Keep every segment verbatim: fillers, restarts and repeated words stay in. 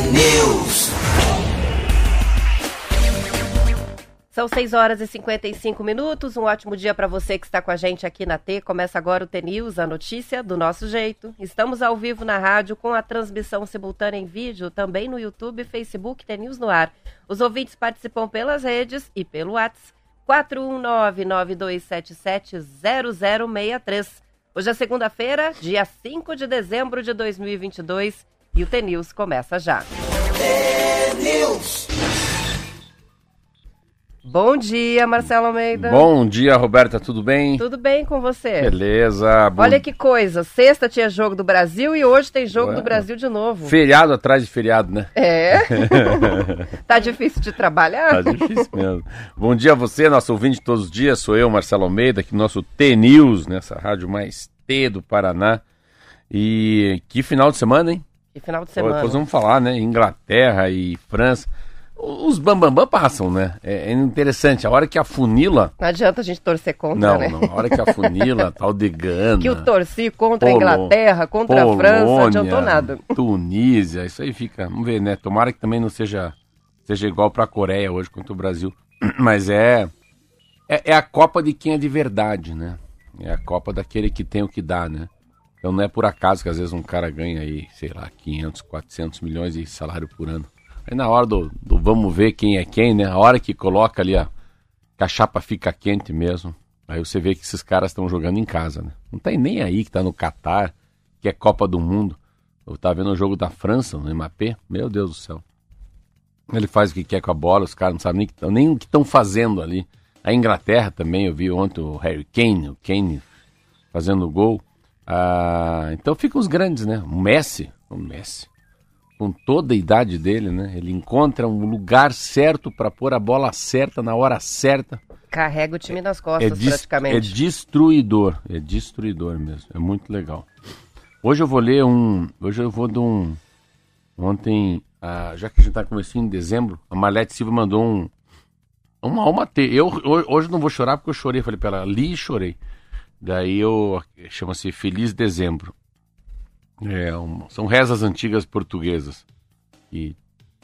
News. São seis horas e cinquenta e cinco minutos. Um ótimo dia para você que está com a gente aqui na T. Começa agora o T News, a notícia do nosso jeito. Estamos ao vivo na rádio com a transmissão simultânea em vídeo, também no YouTube, Facebook, T News no ar. Os ouvintes participam pelas redes e pelo WhatsApp quatro um nove, nove dois sete sete, zero zero seis três. Hoje é segunda-feira, dia cinco de dezembro de dois mil e vinte e dois e o T News começa já. T News. Bom dia, Marcelo Almeida. Bom dia, Roberta, tudo bem? Tudo bem com você? Beleza. Bom... Olha que coisa, sexta tinha jogo do Brasil e hoje tem jogo Ué. do Brasil de novo. Feriado atrás de feriado, né? É. Tá difícil de trabalhar? Tá difícil mesmo. Bom dia a você, nosso ouvinte de todos os dias, sou eu, Marcelo Almeida, aqui no nosso T News, nessa rádio mais T do Paraná. E que final de semana, hein? Que final de semana. Depois vamos falar, né? Inglaterra e França. Os bambambam bam, bam passam, né? É interessante. A hora que a funila... Não adianta a gente torcer contra, não, né? Não, não. A hora que a funila, tal de Gana... Que eu torci contra Polo... a Inglaterra, contra Polônia, a França, não adiantou nada. Tunísia, isso aí fica... Vamos ver, né? Tomara que também não seja, seja igual para a Coreia hoje, contra o Brasil. Mas é, é... É a Copa de quem é de verdade, né? É a Copa daquele que tem o que dá, né? Então não é por acaso que às vezes um cara ganha aí, sei lá, quinhentos, quatrocentos milhões de salário por ano. Aí na hora do, do vamos ver quem é quem, né? A hora que coloca ali, ó, que a chapa fica quente mesmo. Aí você vê que esses caras estão jogando em casa, né? Não tem nem aí que tá no Catar, que é Copa do Mundo. Eu tava vendo o jogo da França, no Mbappé. Meu Deus do céu. Ele faz o que quer com a bola, os caras não sabem nem, nem o que estão fazendo ali. A Inglaterra também, eu vi ontem o Harry Kane, o Kane fazendo gol. Ah, então ficam os grandes, né? O Messi, o Messi. Com toda a idade dele, né? Ele encontra um lugar certo para pôr a bola certa na hora certa. Carrega o time nas costas, é, é praticamente. É destruidor, é destruidor mesmo. É muito legal. Hoje eu vou ler um... Hoje eu vou de um... Ontem, ah, já que a gente tá começando em dezembro, a Malete Silva mandou um... Uma alma T. Eu hoje não vou chorar porque eu chorei. Falei pra ela, li e chorei. Daí eu... Chama-se Feliz Dezembro. É, um, são rezas antigas portuguesas que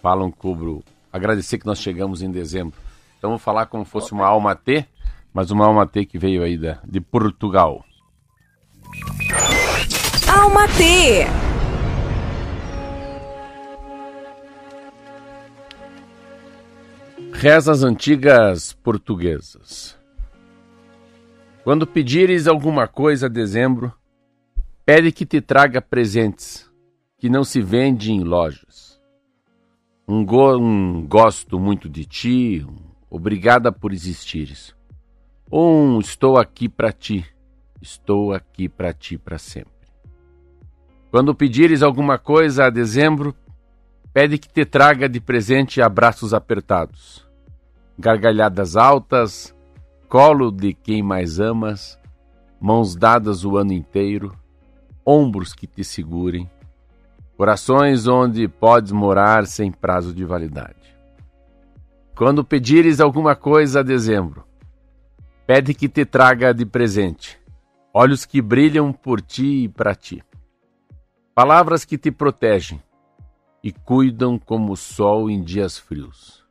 falam cobro agradecer que nós chegamos em dezembro. Então vou falar como fosse uma alma T, mas uma alma T que veio aí da, de Portugal. Alma T. Rezas antigas portuguesas. Quando pedires alguma coisa a dezembro, pede que te traga presentes, que não se vende em lojas. Um, go, um gosto muito de ti, um obrigada por existires. Ou um estou aqui para ti, estou aqui para ti para sempre. Quando pedires alguma coisa a dezembro, pede que te traga de presente abraços apertados, gargalhadas altas, colo de quem mais amas, mãos dadas o ano inteiro, ombros que te segurem, corações onde podes morar sem prazo de validade. Quando pedires alguma coisa a dezembro, pede que te traga de presente olhos que brilham por ti e para ti, palavras que te protegem e cuidam como o sol em dias frios.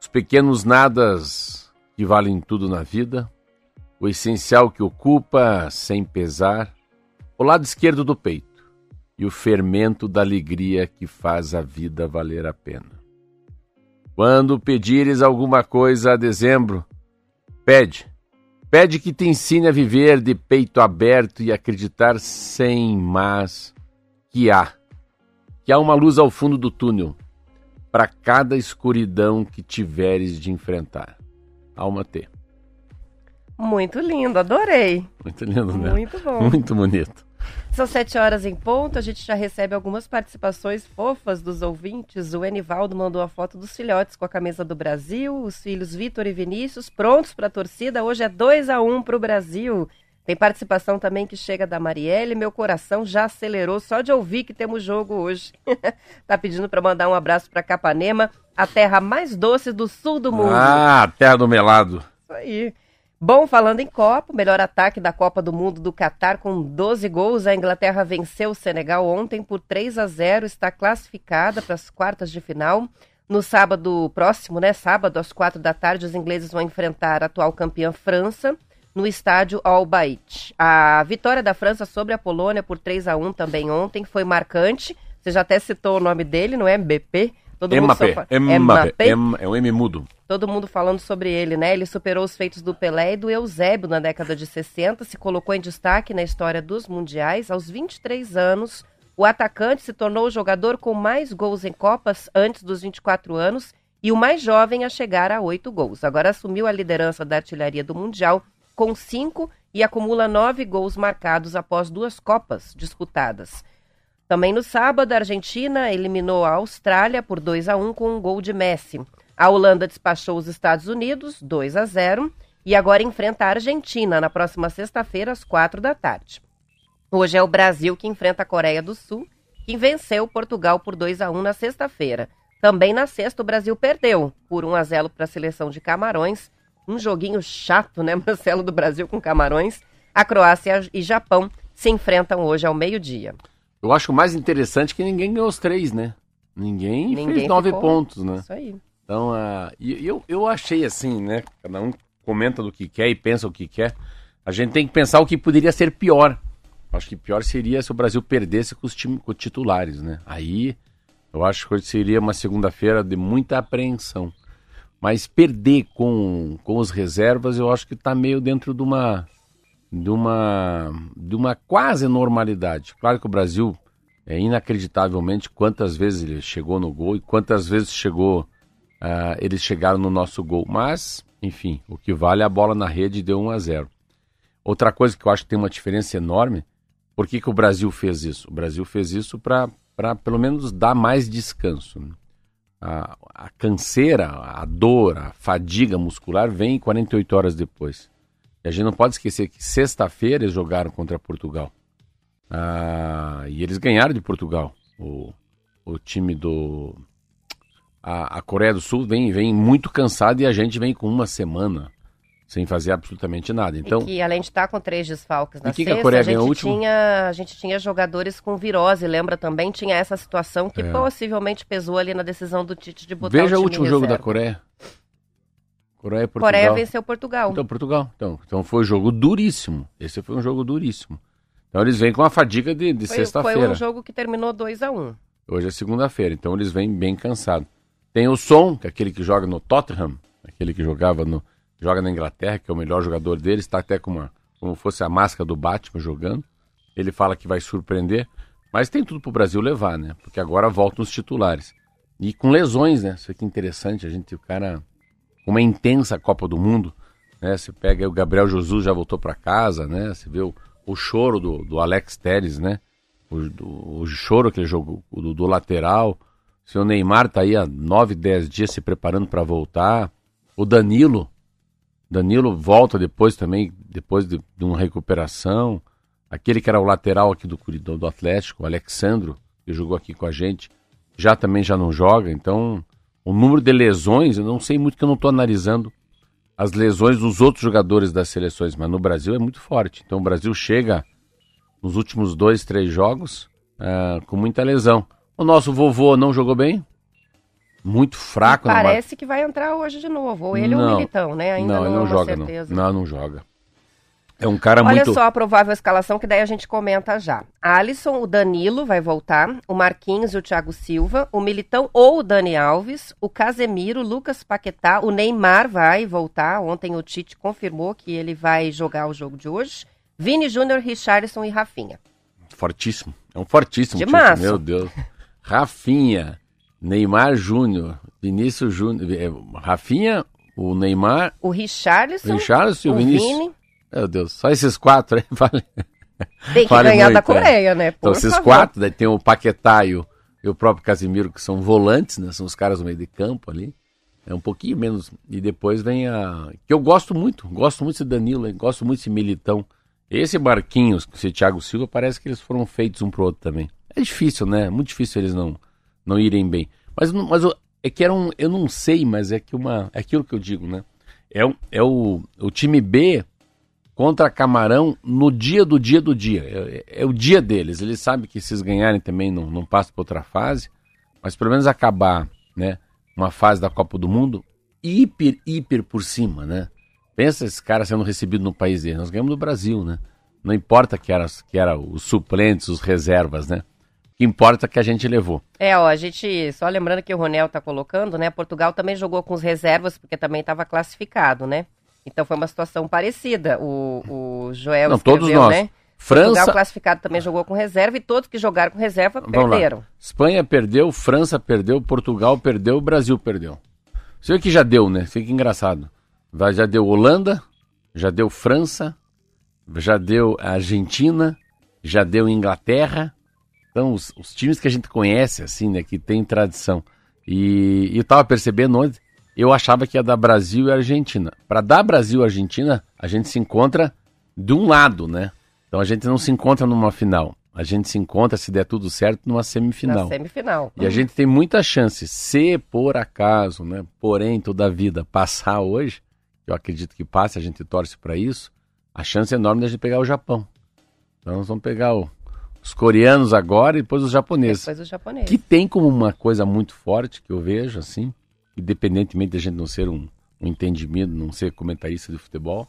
Os pequenos nadas que valem tudo na vida, o essencial que ocupa sem pesar, o lado esquerdo do peito e o fermento da alegria que faz a vida valer a pena. Quando pedires alguma coisa a dezembro, pede, pede que te ensine a viver de peito aberto e acreditar sem mas que há, que há uma luz ao fundo do túnel para cada escuridão que tiveres de enfrentar. Alma T. Muito lindo, adorei. Muito lindo, né? Muito bom. Muito bonito. São sete horas em ponto, a gente já recebe algumas participações fofas dos ouvintes. O Enivaldo mandou a foto dos filhotes com a camisa do Brasil, os filhos Vitor e Vinícius prontos para a torcida, hoje é dois a um para o Brasil. Tem participação também que chega da Marielle, meu coração já acelerou só de ouvir que temos jogo hoje. Tá pedindo para mandar um abraço para Capanema, a terra mais doce do sul do mundo. Ah, terra do melado. Isso aí. Bom, falando em Copa, o melhor ataque da Copa do Mundo do Catar com doze gols. A Inglaterra venceu o Senegal ontem por três a zero, está classificada para as quartas de final. No sábado próximo, né, sábado às quatro da tarde, os ingleses vão enfrentar a atual campeã França no estádio Al Rihla. A vitória da França sobre a Polônia por três a um também ontem foi marcante. Você já até citou o nome dele, não é? Mbappé. Todo mundo Mbappé, só... Mbappé. Mbappé. É o M mudo. Todo mundo falando sobre ele, né? Ele superou os feitos do Pelé e do Eusébio na década de sessenta, se colocou em destaque na história dos mundiais. Aos vinte e três anos, o atacante se tornou o jogador com mais gols em Copas antes dos vinte e quatro anos e o mais jovem a chegar a oito gols. Agora assumiu a liderança da artilharia do Mundial com cinco e acumula nove gols marcados após duas Copas disputadas. Também no sábado, a Argentina eliminou a Austrália por dois a um com um gol de Messi. A Holanda despachou os Estados Unidos, dois a zero, e agora enfrenta a Argentina na próxima sexta-feira, às quatro da tarde. Hoje é o Brasil que enfrenta a Coreia do Sul, que venceu Portugal por dois a um na sexta-feira. Também na sexta, o Brasil perdeu por um a zero para a seleção de Camarões. Um joguinho chato, né, Marcelo, do Brasil com Camarões. A Croácia e Japão se enfrentam hoje ao meio-dia. Eu acho o mais interessante que ninguém ganhou os três, né? Ninguém, ninguém fez nove ficou, pontos, né? Isso aí. Então, uh, eu, eu achei assim, né? Cada um comenta do que quer e pensa o que quer. A gente tem que pensar o que poderia ser pior. Acho que pior seria se o Brasil perdesse com os, time, com os titulares, né? Aí, eu acho que hoje seria uma segunda-feira de muita apreensão. Mas perder com, com os reservas, eu acho que tá meio dentro de uma... De uma, de uma quase normalidade. Claro que o Brasil, é inacreditavelmente, quantas vezes ele chegou no gol e quantas vezes chegou, uh, eles chegaram no nosso gol. Mas, enfim, o que vale é a bola na rede, deu um a zero. Outra coisa que eu acho que tem uma diferença enorme, por que que o Brasil fez isso? O Brasil fez isso para pelo menos dar mais descanso, né? A, a canseira, a dor, a fadiga muscular vem quarenta e oito horas depois. E a gente não pode esquecer que sexta-feira eles jogaram contra Portugal. Ah, e eles ganharam de Portugal. O, o time do... A, a Coreia do Sul vem, vem muito cansada e a gente vem com uma semana sem fazer absolutamente nada. Então, e que além de estar com três desfalques na sexta, a, a, a gente tinha jogadores com virose, lembra também? Tinha essa situação que é. possivelmente pesou ali na decisão do Tite de botar Veja o time Veja o último jogo da Coreia. Coreia, Portugal. Coreia venceu Portugal. Então, Portugal. Então, então foi um jogo duríssimo. Esse foi um jogo duríssimo. Então eles vêm com a fadiga de, de foi, sexta-feira. Foi um jogo que terminou dois a um. Hoje é segunda-feira, então eles vêm bem cansados. Tem o Son, que é aquele que joga no Tottenham, aquele que jogava no, joga na Inglaterra, que é o melhor jogador deles, está até com uma, como fosse a máscara do Batman jogando. Ele fala que vai surpreender, mas tem tudo pro Brasil levar, né? Porque agora voltam os titulares. E com lesões, né? Isso aqui é interessante, a gente, o cara... Uma intensa Copa do Mundo, né? Você pega aí o Gabriel Jesus, já voltou para casa, né? Você vê o, o choro do, do Alex Telles, né? O, do, o choro que ele jogou do, do lateral. O seu Neymar tá aí há nove, dez dias se preparando para voltar. O Danilo, Danilo volta depois também, depois de, de uma recuperação. Aquele que era o lateral aqui do, do, do Atlético, o Alexandre, que jogou aqui com a gente, já também já não joga, então... O número de lesões, eu não sei muito, que eu não estou analisando as lesões dos outros jogadores das seleções, mas no Brasil é muito forte. Então o Brasil chega nos últimos dois, três jogos uh, com muita lesão. O nosso vovô não jogou bem, muito fraco. E parece que vai entrar hoje de novo, ou ele não, ou o Militão, né? Ainda não, não, não joga, não. Não, não joga. É um cara Olha muito... só a provável escalação, que daí a gente comenta já. Alisson, o Danilo vai voltar, o Marquinhos e o Thiago Silva, o Militão ou o Dani Alves, o Casemiro, o Lucas Paquetá, o Neymar vai voltar. Ontem o Tite confirmou que ele vai jogar o jogo de hoje. Vini Júnior, Richarlison e Rafinha. Fortíssimo, é um fortíssimo time, meu Deus. Rafinha, Neymar Júnior, Vinícius Júnior, Rafinha, o Neymar... O Richarlison, Richarlison e o, o Vinícius. Vini. Meu Deus, só esses quatro aí vale. Tem que vale ganhar muito, da Coreia, é. né? Por então, esses favor. quatro, daí tem o Paquetá e o, e o próprio Casemiro, que são volantes, né? São os caras no meio de campo ali. É um pouquinho menos. E depois vem a... Que eu gosto muito, gosto muito desse Danilo, gosto muito desse Militão. Esse Marquinhos, esse Thiago Silva, parece que eles foram feitos um pro outro também. É difícil, né? Muito difícil eles não, não irem bem. Mas, mas é que era um... Eu não sei, mas é que uma... É aquilo que eu digo, né? É, é o, o time B contra Camarão no dia do dia do dia. É, é o dia deles. Eles sabem que se eles ganharem também não, não passam para outra fase. Mas pelo menos acabar, né, uma fase da Copa do Mundo hiper, hiper por cima, né? Pensa esse cara sendo recebido no país dele. Nós ganhamos do Brasil, né? Não importa que eram que era os suplentes, os reservas, né? Que importa que a gente levou. É, ó, a gente, só lembrando que o Ronel tá colocando, né, Portugal também jogou com os reservas, porque também estava classificado, né? Então foi uma situação parecida, o, o Joel Não, escreveu, todos nós. Né? França... Portugal classificado também jogou com reserva e todos que jogaram com reserva Vamos perderam. Lá. Espanha perdeu, França perdeu, Portugal perdeu, Brasil perdeu. Você vê que já deu, né? Fica engraçado. Já deu Holanda, já deu França, já deu Argentina, já deu Inglaterra. Então, os, os times que a gente conhece, assim, né, que tem tradição. E, e eu tava percebendo ontem, eu achava que ia dar Brasil e Argentina. Para dar Brasil e Argentina, a gente se encontra de um lado, né? Então, a gente não se encontra numa final. A gente se encontra, se der tudo certo, numa semifinal. Na semifinal. E a gente tem muita chance, se por acaso, né, porém, toda a vida, passar hoje, eu acredito que passe, a gente torce para isso, a chance é enorme de a gente pegar o Japão. Então, nós vamos pegar o... os coreanos agora e depois os japoneses. Depois os japoneses. Que tem como uma coisa muito forte que eu vejo, assim, independentemente da gente não ser um, um entendimento, não ser comentarista de futebol,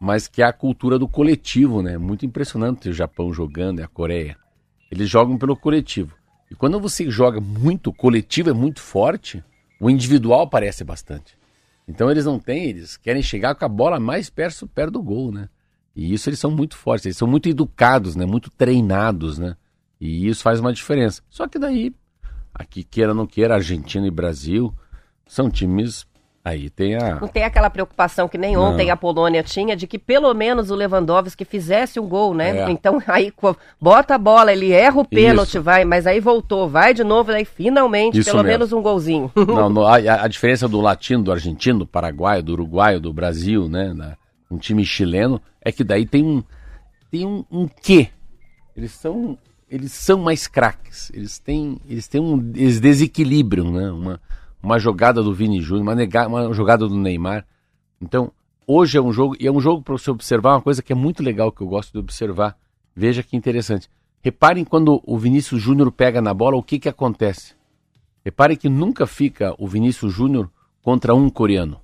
mas que é a cultura do coletivo, né? Muito impressionante o Japão jogando e a Coreia. Eles jogam pelo coletivo. E quando você joga muito, o coletivo é muito forte, o individual aparece bastante. Então eles não têm, eles querem chegar com a bola mais perto, perto do gol, né? E isso eles são muito fortes, eles são muito educados, né? Muito treinados, né? E isso faz uma diferença. Só que daí, aqui queira ou não queira, Argentina e Brasil são times... Aí tem a... Não tem aquela preocupação que nem não. ontem a Polônia tinha, de que pelo menos o Lewandowski fizesse um gol, né? É. Então aí bota a bola, ele erra o pênalti, isso. vai, mas aí voltou, vai de novo, daí finalmente isso pelo mesmo. menos um golzinho. Não, não, a, a diferença do latino, do argentino, do paraguaio, do uruguaio, do Brasil, né? Na... um time chileno, é que daí tem um, tem um, um quê? Eles são, eles são mais craques, eles têm, eles têm um eles desequilíbrio, né? Uma, uma jogada do Vini Júnior, uma, nega, uma jogada do Neymar. Então, hoje é um jogo, e é um jogo para você observar uma coisa que é muito legal, que eu gosto de observar. Veja que interessante. Reparem quando o Vinícius Júnior pega na bola, o que que acontece? Reparem que nunca fica o Vinícius Júnior contra um coreano.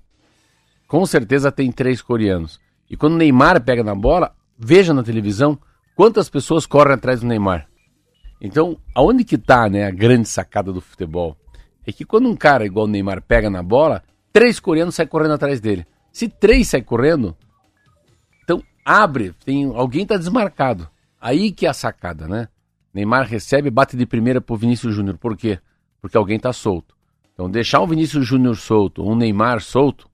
Com certeza tem três coreanos. E quando o Neymar pega na bola, veja na televisão quantas pessoas correm atrás do Neymar. Então, aonde que está, né, a grande sacada do futebol? É que quando um cara igual o Neymar pega na bola, três coreanos saem correndo atrás dele. Se três saem correndo, então abre, tem, alguém está desmarcado. Aí que é a sacada, né? Neymar recebe, bate de primeira pro Vinícius Júnior. Por quê? Porque alguém está solto. Então, deixar um Vinícius Júnior solto, um Neymar solto,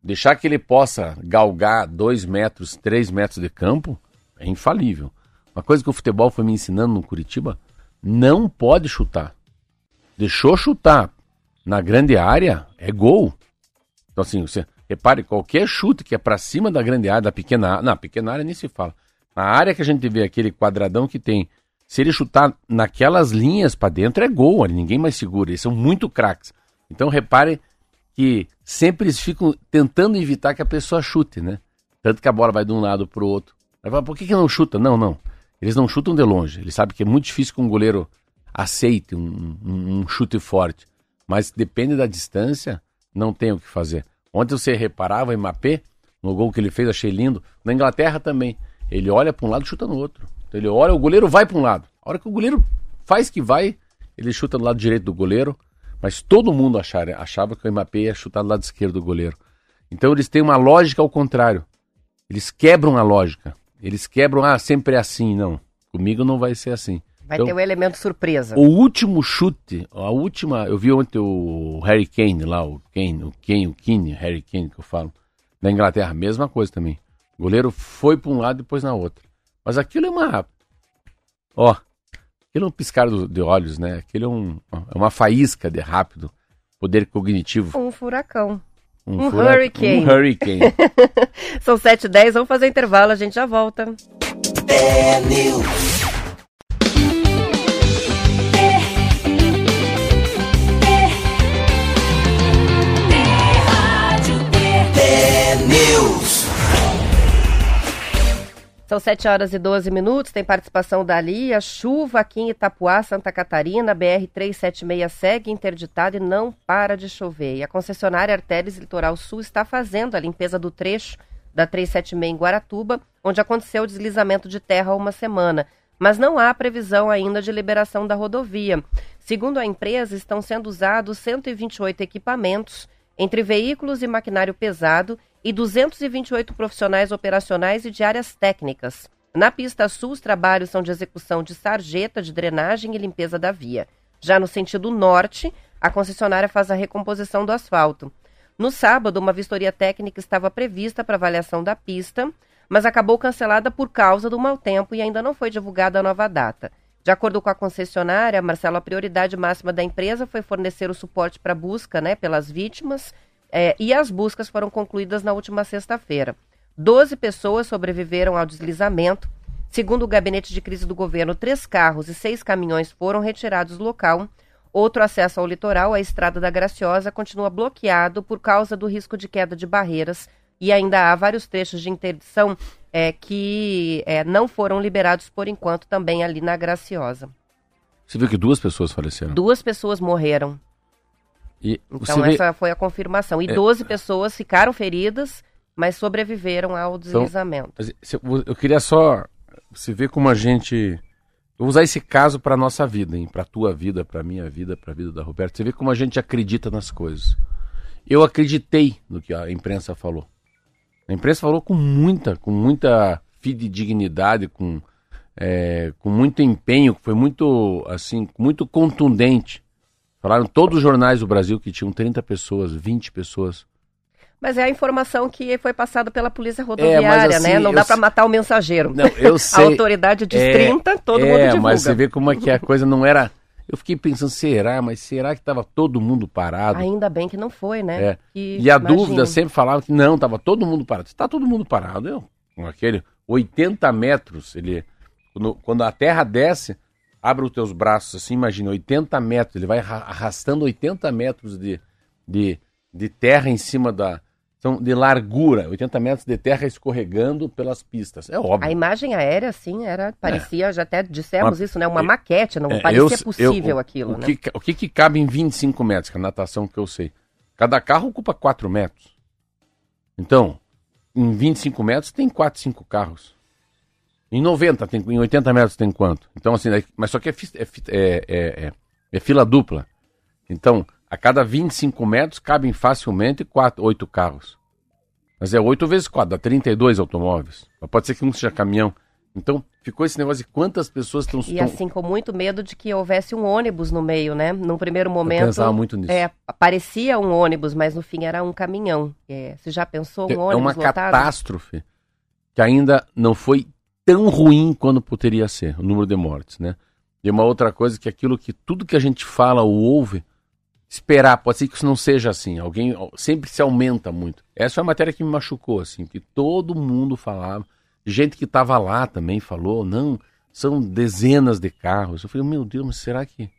deixar que ele possa galgar dois metros, três metros de campo, é infalível. Uma coisa que o futebol foi me ensinando no Curitiba, não pode chutar. Deixou chutar na grande área, é gol. Então assim, você repare, qualquer chute que é pra cima da grande área, da pequena área, não, pequena área nem se fala. Na área que a gente vê aquele quadradão que tem, se ele chutar naquelas linhas pra dentro, é gol, ninguém mais segura, eles são muito craques. Então repare... que sempre eles ficam tentando evitar que a pessoa chute, né? Tanto que a bola vai de um lado para o outro. Aí fala, por que que não chuta? Não, não. Eles não chutam de longe. Eles sabem que é muito difícil que um goleiro aceite um, um, um chute forte. Mas depende da distância, não tem o que fazer. Ontem você reparava em Mbappé, no gol que ele fez, achei lindo. Na Inglaterra também. Ele olha para um lado e chuta no outro. Então ele olha, o goleiro vai para um lado. A hora que o goleiro faz que vai, ele chuta do lado direito do goleiro. Mas todo mundo achava, achava que o Mbappé ia chutar do lado esquerdo do goleiro. Então eles têm uma lógica ao contrário. Eles quebram a lógica. Eles quebram, ah, sempre é assim. Não, comigo não vai ser assim. Vai então, ter um elemento surpresa. O último chute, a última... Eu vi ontem o Harry Kane lá, o Kane, o Kane, o Kane, Harry Kane que eu falo, na Inglaterra, mesma coisa também. O goleiro foi para um lado e depois na outra. Mas aquilo é uma... Ó... Aquilo é um piscar de olhos, né? Aquilo é, um, é uma faísca de rápido poder cognitivo. Um furacão. Um, um fura... hurricane. Um hurricane. São sete e dez, vamos fazer intervalo, a gente já volta. São sete horas e doze minutos, tem participação da Lia. Chuva aqui em Itapuá, Santa Catarina, B R trezentos e setenta e seis segue interditada e não para de chover. E a concessionária Artérias Litoral Sul está fazendo a limpeza do trecho da trezentos e setenta e seis em Guaratuba, onde aconteceu o deslizamento de terra há uma semana. Mas não há previsão ainda de liberação da rodovia. Segundo a empresa, estão sendo usados cento e vinte e oito equipamentos, entre veículos e maquinário pesado, e duzentos e vinte e oito profissionais operacionais e de áreas técnicas. Na pista sul, os trabalhos são de execução de sarjeta, de drenagem e limpeza da via. Já no sentido norte, a concessionária faz a recomposição do asfalto. No sábado, uma vistoria técnica estava prevista para avaliação da pista, mas acabou cancelada por causa do mau tempo e ainda não foi divulgada a nova data. De acordo com a concessionária, Marcelo, a prioridade máxima da empresa foi fornecer o suporte para busca, né, pelas vítimas, É, e as buscas foram concluídas na última sexta-feira. Doze pessoas sobreviveram ao deslizamento. Segundo o gabinete de crise do governo, três carros e seis caminhões foram retirados do local. Outro acesso ao litoral, a Estrada da Graciosa, continua bloqueado por causa do risco de queda de barreiras e ainda há vários trechos de interdição é, que é, não foram liberados por enquanto também ali na Graciosa. Você viu que duas pessoas faleceram? Duas pessoas morreram. E então essa vê... foi a confirmação. E é... doze pessoas ficaram feridas, mas sobreviveram ao deslizamento. Então, eu queria só se ver como a gente... Eu vou usar esse caso para a nossa vida, hein? Para a tua vida, para a minha vida, para a vida da Roberta. Você vê como a gente acredita nas coisas. Eu acreditei no que a imprensa falou. A imprensa falou com muita, com muita fidedignidade, com, é, com muito empenho, foi muito, assim, muito contundente. Falaram todos os jornais do Brasil que tinham trinta pessoas, vinte pessoas. Mas é a informação que foi passada pela polícia rodoviária, é, assim, né? Não dá para matar o mensageiro. Não, eu sei. A autoridade diz é, trinta, todo é, mundo divulga. É, mas você vê como é que a coisa não era... Eu fiquei pensando, será? Mas será que estava todo mundo parado? Ainda bem que não foi, né? É. Que, e a imagina. Dúvida sempre falava que não, estava todo mundo parado. Está todo mundo parado, eu? Com aquele oitenta metros, ele... Quando, quando a terra desce... Abre os teus braços assim, imagina, oitenta metros, ele vai arrastando oitenta metros de, de, de terra em cima da... Então, de largura, oitenta metros de terra escorregando pelas pistas, é óbvio. A imagem aérea, assim, era, parecia, é. já até dissemos uma, isso, né, uma eu, maquete, não é, parecia eu, possível eu, aquilo. O, né? que, o que, que cabe em vinte e cinco metros, que é a natação que eu sei? Cada carro ocupa quatro metros. Então, em vinte e cinco metros tem quatro, cinco carros. Em noventa, tem, em oitenta metros tem quanto? Então, assim, mas só que é, é, é, é, é fila dupla. Então, a cada vinte e cinco metros cabem facilmente oito carros. Mas é oito vezes quatro, dá trinta e dois automóveis. Mas pode ser que um seja caminhão. Então, ficou esse negócio de quantas pessoas estão... E assim, com muito medo de que houvesse um ônibus no meio, né? Num primeiro momento... Eu pensava muito nisso. É, parecia um ônibus, mas no fim era um caminhão. É, você já pensou um é, ônibus lotado? É uma catástrofe que ainda não foi... tão ruim quanto poderia ser, o número de mortes, né? E uma outra coisa que aquilo que tudo que a gente fala ou ouve, esperar, pode ser que isso não seja assim, alguém sempre se aumenta muito. Essa é a matéria que me machucou, assim, que todo mundo falava, gente que estava lá também falou, não, são dezenas de carros. Eu falei, meu Deus, mas será que...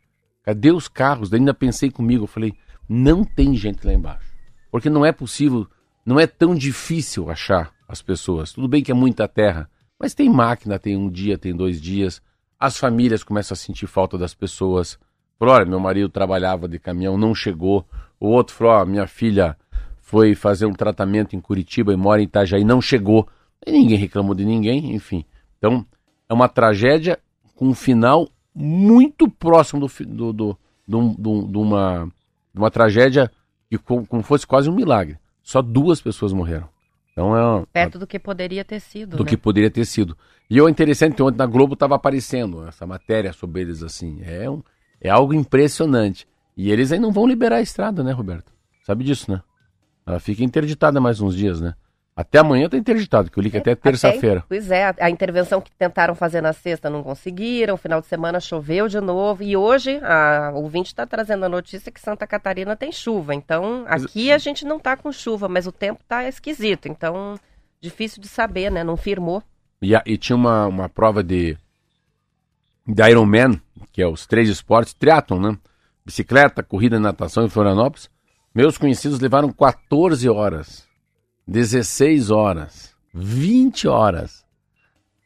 Cadê os carros? Eu ainda pensei comigo, eu falei, não tem gente lá embaixo, porque não é possível, não é tão difícil achar as pessoas, tudo bem que é muita terra, mas tem máquina, tem um dia, tem dois dias. As famílias começam a sentir falta das pessoas. Falou, olha, meu marido trabalhava de caminhão, não chegou. O outro falou, ó, minha filha foi fazer um tratamento em Curitiba e mora em Itajaí, não chegou. E ninguém reclamou de ninguém, enfim. Então, é uma tragédia com um final muito próximo do, do, do, do, do, do uma, de uma tragédia que como fosse quase um milagre. Só duas pessoas morreram. Então é uma, perto do que poderia ter sido. Do né? que poderia ter sido. E o interessante que ontem na Globo estava aparecendo essa matéria sobre eles assim. É, um, é algo impressionante. E eles aí não vão liberar a estrada, né, Roberto? Sabe disso, né? Ela fica interditada mais uns dias, né? Até amanhã está interditado, que eu li que é, até terça-feira. Pois é, a, a intervenção que tentaram fazer na sexta não conseguiram, final de semana choveu de novo, e hoje a ouvinte está trazendo a notícia que Santa Catarina tem chuva, então aqui a gente não está com chuva, mas o tempo está esquisito, então difícil de saber, né, não firmou. E, a, e tinha uma, uma prova de, de Ironman, que é os três esportes, triatlon, né, bicicleta, corrida e natação em Florianópolis, meus conhecidos levaram quatorze horas. dezesseis horas, vinte horas.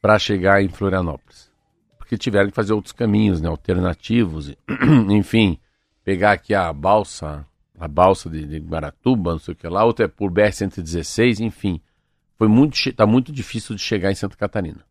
para chegar em Florianópolis. Porque tiveram que fazer outros caminhos, né, alternativos, enfim, pegar aqui a balsa, a balsa de, de Guaratuba, não sei o que lá, outra é por B R cento e dezesseis, enfim, foi muito, tá muito difícil de chegar em Santa Catarina.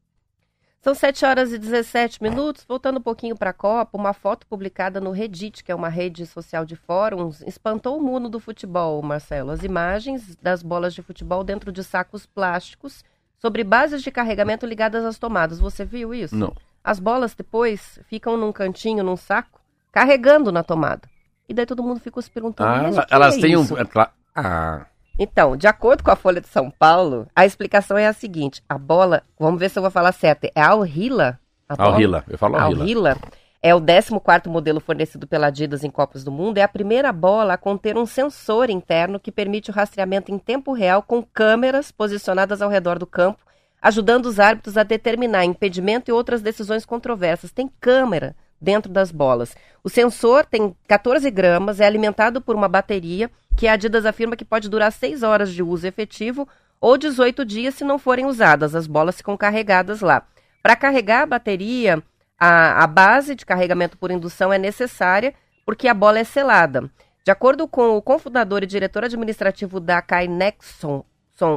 São sete horas e dezessete minutos, voltando um pouquinho para a Copa, uma foto publicada no Reddit, que é uma rede social de fóruns, espantou o mundo do futebol, Marcelo. As imagens das bolas de futebol dentro de sacos plásticos, sobre bases de carregamento ligadas às tomadas. Você viu isso? Não. As bolas depois ficam num cantinho, num saco, carregando na tomada. E daí todo mundo ficou se perguntando, ah, mas o que elas é têm isso? Um... Ah... Então, de acordo com a Folha de São Paulo, a explicação é a seguinte, a bola, vamos ver se eu vou falar certo, é Al Rihla? Al Rihla, eu falo Al Rihla. Al Rihla é o décimo quarto modelo fornecido pela Adidas em Copas do Mundo, é a primeira bola a conter um sensor interno que permite o rastreamento em tempo real com câmeras posicionadas ao redor do campo, ajudando os árbitros a determinar impedimento e outras decisões controversas. Tem câmera dentro das bolas. O sensor tem catorze gramas, é alimentado por uma bateria que a Adidas afirma que pode durar seis horas de uso efetivo ou dezoito dias se não forem usadas. As bolas ficam carregadas lá. Para carregar a bateria, a, a base de carregamento por indução é necessária porque a bola é selada. De acordo com o cofundador e diretor administrativo da Kinexon,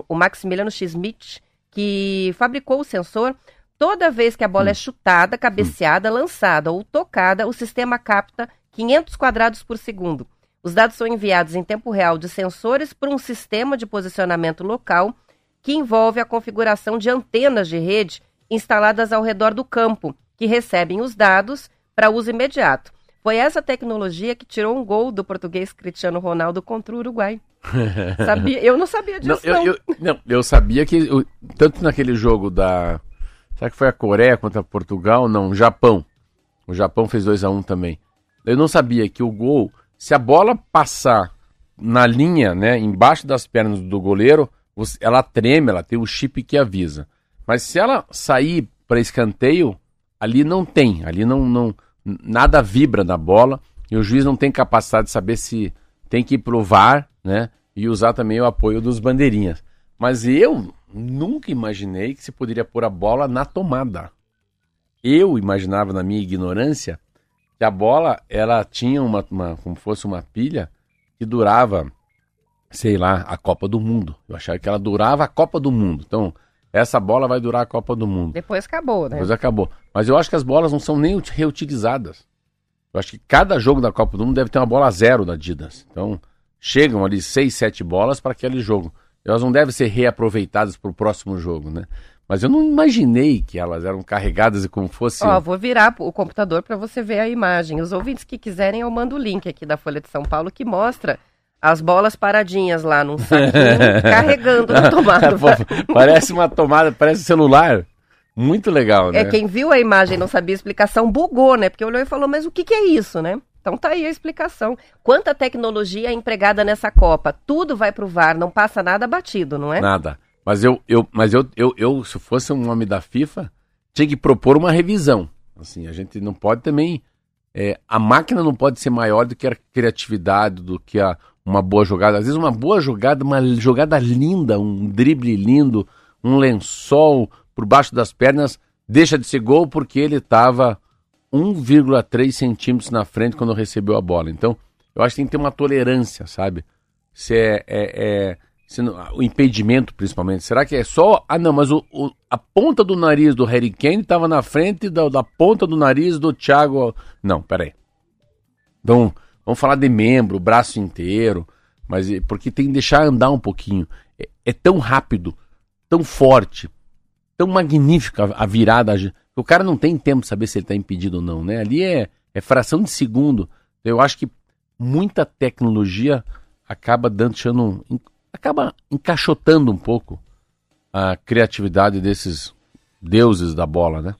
o Maximiliano Schmidt, que fabricou o sensor, toda vez que a bola é chutada, cabeceada, lançada ou tocada, o sistema capta quinhentos quadrados por segundo. Os dados são enviados em tempo real de sensores para um sistema de posicionamento local que envolve a configuração de antenas de rede instaladas ao redor do campo, que recebem os dados para uso imediato. Foi essa tecnologia que tirou um gol do português Cristiano Ronaldo contra o Uruguai. Sabia? Eu não sabia disso, não. Não, eu, eu, não, eu sabia que, eu, tanto naquele jogo da... Será que foi a Coreia contra Portugal? Não, o Japão. O Japão fez dois a um também. Eu não sabia que o gol, se a bola passar na linha, né, embaixo das pernas do goleiro, ela treme, ela tem o chip que avisa. Mas se ela sair para escanteio, ali não tem, ali não, não, nada vibra na bola e o juiz não tem capacidade de saber se tem que provar, né, e usar também o apoio dos bandeirinhas. Mas eu... nunca imaginei que se poderia pôr a bola na tomada. Eu imaginava, na minha ignorância, que a bola, ela tinha uma, uma, como fosse uma pilha que durava, sei lá, a Copa do Mundo. Eu achava que ela durava a Copa do Mundo. Então, essa bola vai durar a Copa do Mundo. Depois acabou, né? Depois acabou. Mas eu acho que as bolas não são nem reutilizadas. Eu acho que cada jogo da Copa do Mundo deve ter uma bola zero da Adidas. Então, chegam ali seis, sete bolas para aquele jogo. Elas não devem ser reaproveitadas para o próximo jogo, né? Mas eu não imaginei que elas eram carregadas e como fosse... Ó, vou virar o computador para você ver a imagem. Os ouvintes que quiserem, eu mando o link aqui da Folha de São Paulo que mostra as bolas paradinhas lá num saquinho, carregando na tomada. Parece uma tomada, parece um celular. Muito legal, né? É, quem viu a imagem e não sabia a explicação, bugou, né? Porque olhou e falou, mas o que, que é isso, né? Então tá aí a explicação. Quanta tecnologia é empregada nessa Copa? Tudo vai pro V A R, não passa nada batido, não é? Nada. Mas eu, eu, mas eu, eu, eu se fosse um homem da FIFA, tinha que propor uma revisão. Assim, a gente não pode também... É, a máquina não pode ser maior do que a criatividade, do que a, uma boa jogada. Às vezes uma boa jogada, uma jogada linda, um drible lindo, um lençol por baixo das pernas, deixa de ser gol porque ele tava... um vírgula três centímetros na frente quando recebeu a bola. Então, eu acho que tem que ter uma tolerância, sabe? Se é, é, é se não, o impedimento, principalmente. Será que é só... Ah, não, mas o, o, a ponta do nariz do Harry Kane estava na frente da, da ponta do nariz do Thiago... Não, peraí. Então, vamos falar de membro, braço inteiro, mas porque tem que deixar andar um pouquinho. É, é tão rápido, tão forte, tão magnífica a virada... O cara não tem tempo de saber se ele está impedido ou não, né? Ali é, é fração de segundo. Eu acho que muita tecnologia acaba dando, acaba encaixotando um pouco a criatividade desses deuses da bola, né?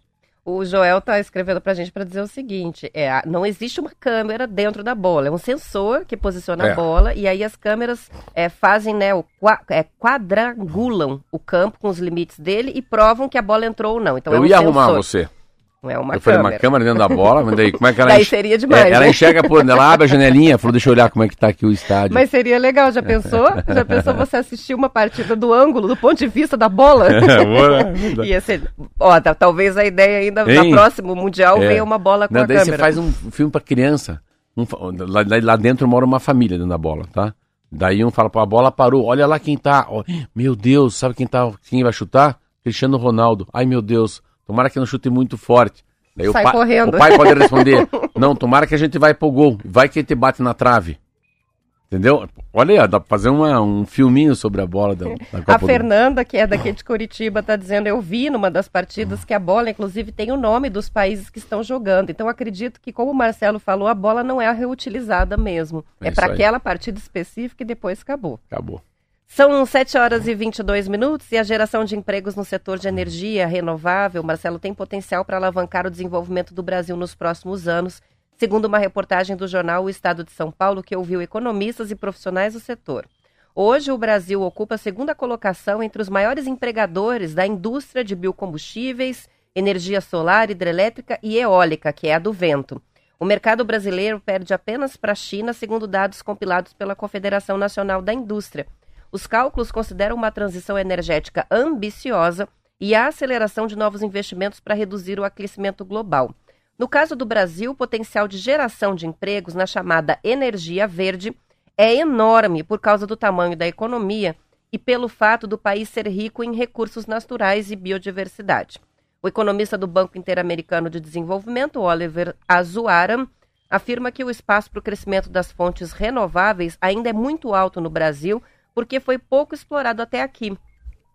O Joel está escrevendo para a gente para dizer o seguinte, é, não existe uma câmera dentro da bola, é um sensor que posiciona é. a bola e aí as câmeras é, fazem, né, o, é, quadrangulam o campo com os limites dele e provam que a bola entrou ou não. Então, eu é um ia sensor. Arrumar você. Não é uma eu câmera. Eu falei, uma câmera dentro da bola, mas daí como é que ela... Daí enx... seria demais. É, ela enxerga, por... ela abre a janelinha, falou, deixa eu olhar como é que tá aqui o estádio. Mas seria legal, já pensou? Já pensou você assistir uma partida do ângulo, do ponto de vista da bola? É, boa. Ia ser... Ó, tá, talvez a ideia ainda, no próximo Mundial, é. venha uma bola com Não, a daí câmera. Daí você faz um filme pra criança. Um, lá, lá dentro mora uma família dentro da bola, tá? Daí um fala, a bola parou, olha lá quem tá. Ó, meu Deus, sabe quem tá? Quem vai chutar? Cristiano Ronaldo. Ai, meu Deus. Tomara que não chute muito forte. Daí Sai o, pa correndo. o pai pode responder, não, tomara que a gente vai pro gol, vai que ele te bate na trave. Entendeu? Olha aí, dá pra fazer uma, um filminho sobre a bola. Da, da Copa a Fernanda, do... que é daqui de Curitiba, tá dizendo, eu vi numa das partidas que a bola, inclusive, tem o nome dos países que estão jogando. Então, acredito que, como o Marcelo falou, a bola não é reutilizada mesmo. É, é para aquela partida específica e depois acabou. Acabou. São sete horas e vinte e dois minutos e a geração de empregos no setor de energia renovável, Marcelo, tem potencial para alavancar o desenvolvimento do Brasil nos próximos anos, segundo uma reportagem do jornal O Estado de São Paulo, que ouviu economistas e profissionais do setor. Hoje, o Brasil ocupa a segunda colocação entre os maiores empregadores da indústria de biocombustíveis, energia solar, hidrelétrica e eólica, que é a do vento. O mercado brasileiro perde apenas para a China, segundo dados compilados pela Confederação Nacional da Indústria. Os cálculos consideram uma transição energética ambiciosa e a aceleração de novos investimentos para reduzir o aquecimento global. No caso do Brasil, o potencial de geração de empregos na chamada energia verde é enorme por causa do tamanho da economia e pelo fato do país ser rico em recursos naturais e biodiversidade. O economista do Banco Interamericano de Desenvolvimento, Oliver Azuaran, afirma que o espaço para o crescimento das fontes renováveis ainda é muito alto no Brasil, porque foi pouco explorado até aqui.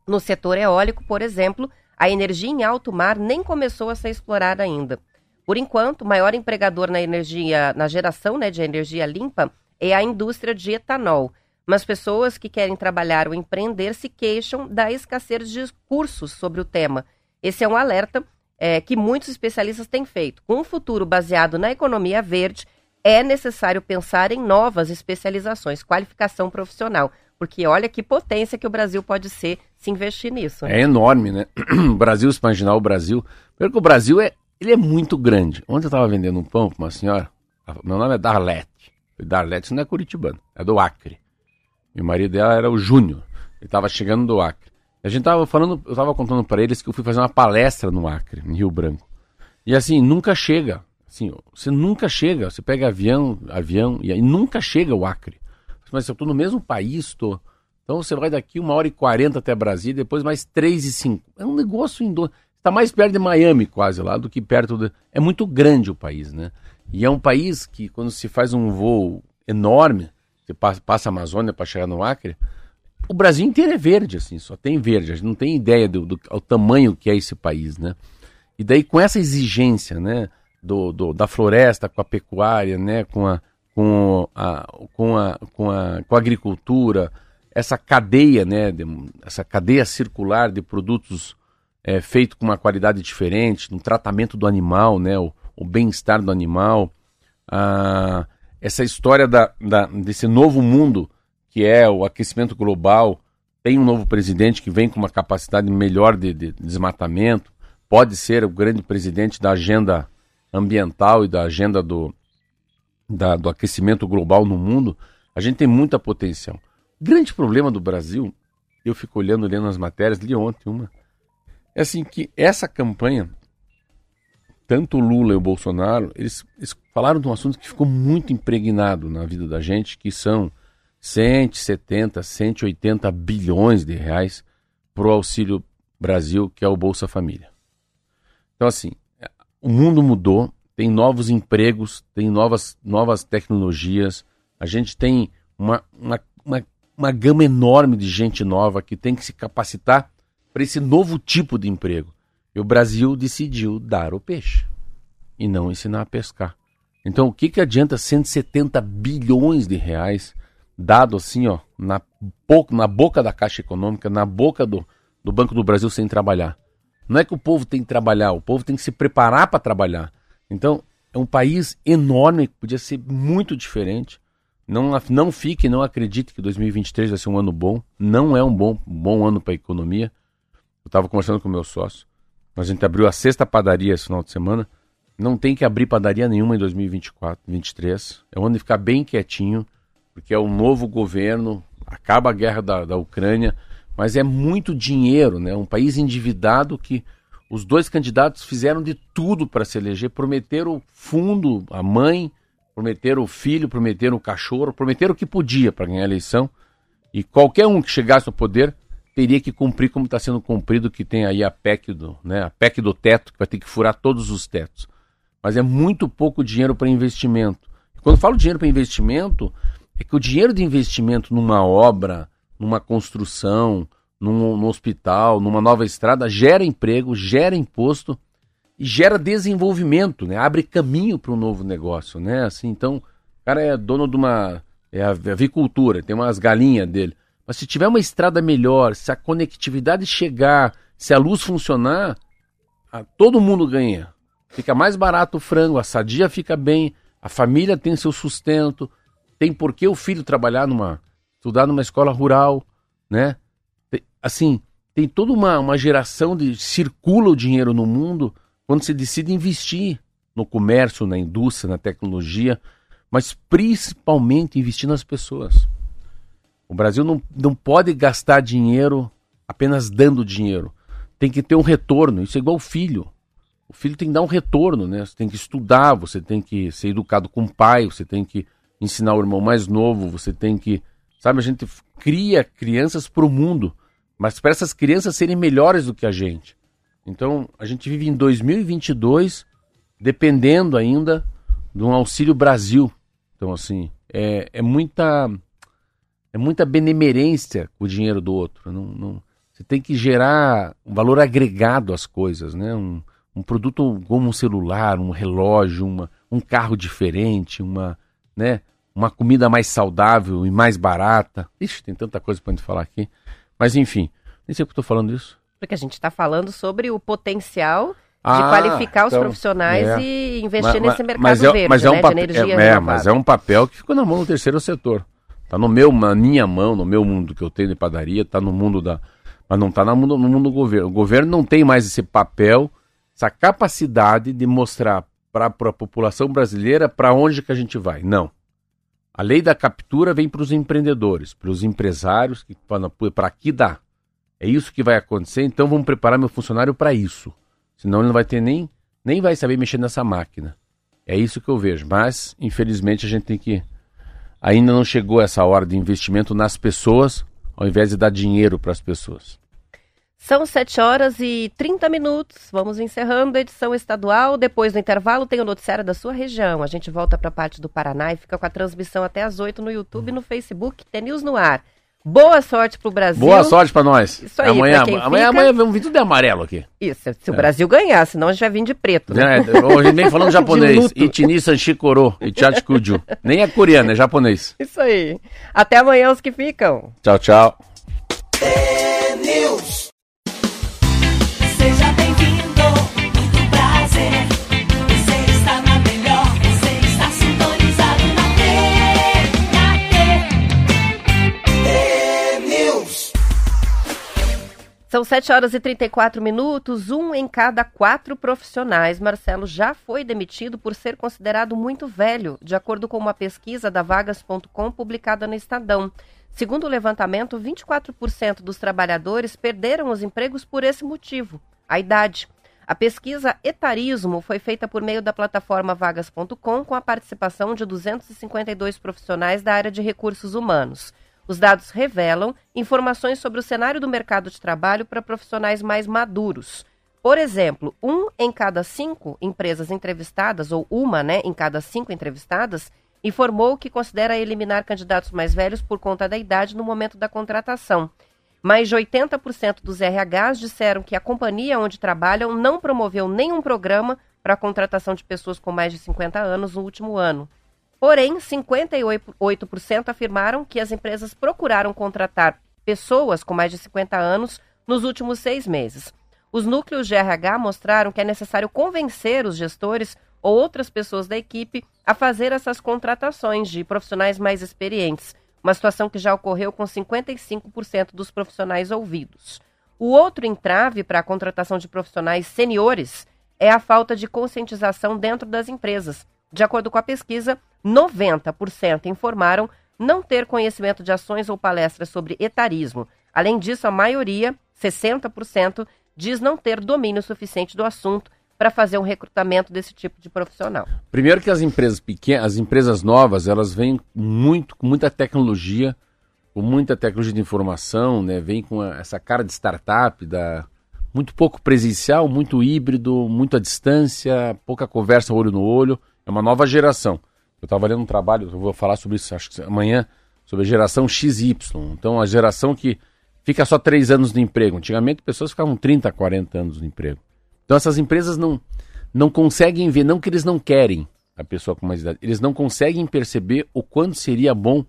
No setor eólico, por exemplo, a energia em alto mar nem começou a ser explorada ainda. Por enquanto, o maior empregador na, energia, na geração né, de energia limpa é a indústria de etanol. Mas pessoas que querem trabalhar ou empreender se queixam da escassez de cursos sobre o tema. Esse é um alerta é, que muitos especialistas têm feito. Com um futuro baseado na economia verde, é necessário pensar em novas especializações, qualificação profissional. Porque olha que potência que o Brasil pode ser se investir nisso. Né? É enorme, né? O Brasil, se imaginar o Brasil... Porque o Brasil é, ele é muito grande. Ontem eu estava vendendo um pão para uma senhora. Meu nome é Darlete. Darlete não é curitibano, é do Acre. E o marido dela era o Júnior. Ele estava chegando do Acre. A gente tava falando, eu estava contando para eles que eu fui fazer uma palestra no Acre, em Rio Branco. E assim, nunca chega. Assim, você nunca chega. Você pega avião, avião e aí nunca chega o Acre. Mas eu estou no mesmo país, estou. Então você vai daqui uma hora e quarenta até Brasília, depois mais três e cinco. É um negócio indônico. Está mais perto de Miami quase lá do que perto de... É muito grande o país, né? E é um país que quando se faz um voo enorme, você passa a Amazônia para chegar no Acre, o Brasil inteiro é verde, assim, só tem verde. A gente não tem ideia do, do ao tamanho que é esse país, né? E daí com essa exigência, né? Do, do, da floresta, com a pecuária, né? Com a... Com a, com, a, com, a, com a agricultura, essa cadeia, né, de, essa cadeia circular de produtos é, feito com uma qualidade diferente, no tratamento do animal, né, o, o bem-estar do animal, a, essa história da, da, desse novo mundo que é o aquecimento global, tem um novo presidente que vem com uma capacidade melhor de, de desmatamento, pode ser o grande presidente da agenda ambiental e da agenda do... Da, do aquecimento global no mundo, a gente tem muita potencial. O grande problema do Brasil, eu fico olhando, lendo as matérias, li ontem uma, é assim que essa campanha, tanto o Lula e o Bolsonaro, eles, eles falaram de um assunto que ficou muito impregnado na vida da gente, que são cento e setenta, cento e oitenta bilhões de reais para o Auxílio Brasil, que é o Bolsa Família. Então, assim, o mundo mudou, tem novos empregos, tem novas, novas tecnologias, a gente tem uma, uma, uma, uma gama enorme de gente nova que tem que se capacitar para esse novo tipo de emprego. E o Brasil decidiu dar o peixe e não ensinar a pescar. Então o que, que adianta cento e setenta bilhões de reais dado assim ó, na, na boca da Caixa Econômica, na boca do, do Banco do Brasil sem trabalhar? Não é que o povo tem que trabalhar, o povo tem que se preparar para trabalhar. Então, é um país enorme, que podia ser muito diferente. Não, não fique, não acredite que dois mil e vinte e três vai ser um ano bom. Não é um bom, um bom ano para a economia. Eu estava conversando com o meu sócio. A gente abriu a sexta padaria esse final de semana. Não tem que abrir padaria nenhuma em dois mil e vinte e quatro, vinte e três. É o ano de ficar bem quietinho, porque é um novo governo, acaba a guerra da, da Ucrânia, mas é muito dinheiro, né? Um país endividado que os dois candidatos fizeram de tudo para se eleger, prometeram o fundo, a mãe, prometeram o filho, prometeram o cachorro, prometeram o que podia para ganhar a eleição, e qualquer um que chegasse ao poder teria que cumprir como está sendo cumprido, que tem aí a P E C do, né, a P E C do teto, que vai ter que furar todos os tetos. Mas é muito pouco dinheiro para investimento. Quando eu falo dinheiro para investimento, é que o dinheiro de investimento numa obra, numa construção, num, num hospital, numa nova estrada, gera emprego, gera imposto e gera desenvolvimento, né? Abre caminho para um novo negócio, né? Assim, então, o cara é dono de uma é avicultura, tem umas galinhas dele. Mas se tiver uma estrada melhor, se a conectividade chegar, se a luz funcionar, a, todo mundo ganha. Fica mais barato o frango, a Sadia fica bem, a família tem seu sustento, tem por que o filho trabalhar numa, estudar numa escola rural, né? Tem, assim, tem toda uma, uma geração de... Circula o dinheiro no mundo quando se decide investir no comércio, na indústria, na tecnologia, mas principalmente investir nas pessoas. O Brasil não, não pode gastar dinheiro apenas dando dinheiro. Tem que ter um retorno, isso é igual o filho. O filho tem que dar um retorno, né? Você tem que estudar, você tem que ser educado com o pai, você tem que ensinar o irmão mais novo, você tem que... Sabe, a gente cria crianças para o mundo, mas para essas crianças serem melhores do que a gente. Então, a gente vive em dois mil e vinte e dois, dependendo ainda de um Auxílio Brasil. Então, assim, é, é, muita, é muita benemerência com o dinheiro do outro. Não, não, você tem que gerar um valor agregado às coisas, né? Um, Um produto como um celular, um relógio, uma, um carro diferente, uma, né, uma comida mais saudável e mais barata. Ixi, tem tanta coisa pra gente falar aqui. Mas enfim, nem sei o que eu tô falando disso. Porque a gente tá falando sobre o potencial ah, de qualificar então, os profissionais é. e investir mas, nesse mercado mas é, verde, mas é um né, papel, de energia é, é, mas é um papel que ficou na mão do terceiro setor. Tá no meu, na minha mão, no meu mundo que eu tenho de padaria, tá no mundo da... Mas não tá no mundo, no mundo do governo. O governo não tem mais esse papel... essa capacidade de mostrar para a população brasileira para onde que a gente vai. Não. A lei da captura vem para os empreendedores, para os empresários, que para aqui dá. É isso que vai acontecer, então vamos preparar meu funcionário para isso. Senão ele não vai ter nem, nem vai saber mexer nessa máquina. É isso que eu vejo, mas infelizmente a gente tem que... Ainda não chegou essa hora de investimento nas pessoas, ao invés de dar dinheiro para as pessoas. São sete horas e trinta minutos, vamos encerrando a edição estadual. Depois do intervalo tem o noticiário da sua região. A gente volta para a parte do Paraná e fica com a transmissão até às oito no YouTube e no Facebook. T News no ar. Boa sorte para o Brasil. Boa sorte para nós. Isso aí, amanhã, quem amanhã, fica... amanhã vamos vir tudo de amarelo aqui. Isso, se o é. Brasil ganhar, senão a gente vai vir de preto. Né? É, hoje nem falando japonês. Itini Sanshikoro, Itiachi Kuju. Nem é coreano, é japonês. Isso aí. Até amanhã os que ficam. Tchau, tchau. T News. Seja bem-vindo, muito prazer. Você está na melhor, você está sintonizado na T News. São sete horas e trinta e quatro minutos, um em cada quatro profissionais. Marcelo já foi demitido por ser considerado muito velho, de acordo com uma pesquisa da vagas ponto com publicada no Estadão. Segundo o levantamento, vinte e quatro por cento dos trabalhadores perderam os empregos por esse motivo. A idade. A pesquisa Etarismo foi feita por meio da plataforma vagas ponto com com a participação de duzentos e cinquenta e dois profissionais da área de recursos humanos. Os dados revelam informações sobre o cenário do mercado de trabalho para profissionais mais maduros. Por exemplo, um em cada cinco empresas entrevistadas, ou uma né, em cada cinco entrevistadas, informou que considera eliminar candidatos mais velhos por conta da idade no momento da contratação. Mais de oitenta por cento dos R Hs disseram que a companhia onde trabalham não promoveu nenhum programa para a contratação de pessoas com mais de cinquenta anos no último ano. Porém, cinquenta e oito por cento afirmaram que as empresas procuraram contratar pessoas com mais de cinquenta anos nos últimos seis meses. Os núcleos de R H mostraram que é necessário convencer os gestores ou outras pessoas da equipe a fazer essas contratações de profissionais mais experientes, uma situação que já ocorreu com cinquenta e cinco por cento dos profissionais ouvidos. O outro entrave para a contratação de profissionais seniores é a falta de conscientização dentro das empresas. De acordo com a pesquisa, noventa por cento informaram não ter conhecimento de ações ou palestras sobre etarismo. Além disso, a maioria, sessenta por cento, diz não ter domínio suficiente do assunto para fazer um recrutamento desse tipo de profissional. Primeiro que as empresas pequenas, as empresas novas, elas vêm muito, com muita tecnologia, com muita tecnologia de informação, né? Vêm com a, essa cara de startup, da, muito pouco presencial, muito híbrido, muito à distância, pouca conversa olho no olho. É uma nova geração. Eu estava lendo um trabalho, eu vou falar sobre isso acho que amanhã, sobre a geração X Y. Então, a geração que fica só três anos no emprego. Antigamente, pessoas ficavam trinta, quarenta anos no emprego. Então essas empresas não, não conseguem ver, não que eles não querem a pessoa com mais idade, eles não conseguem perceber o quanto seria bom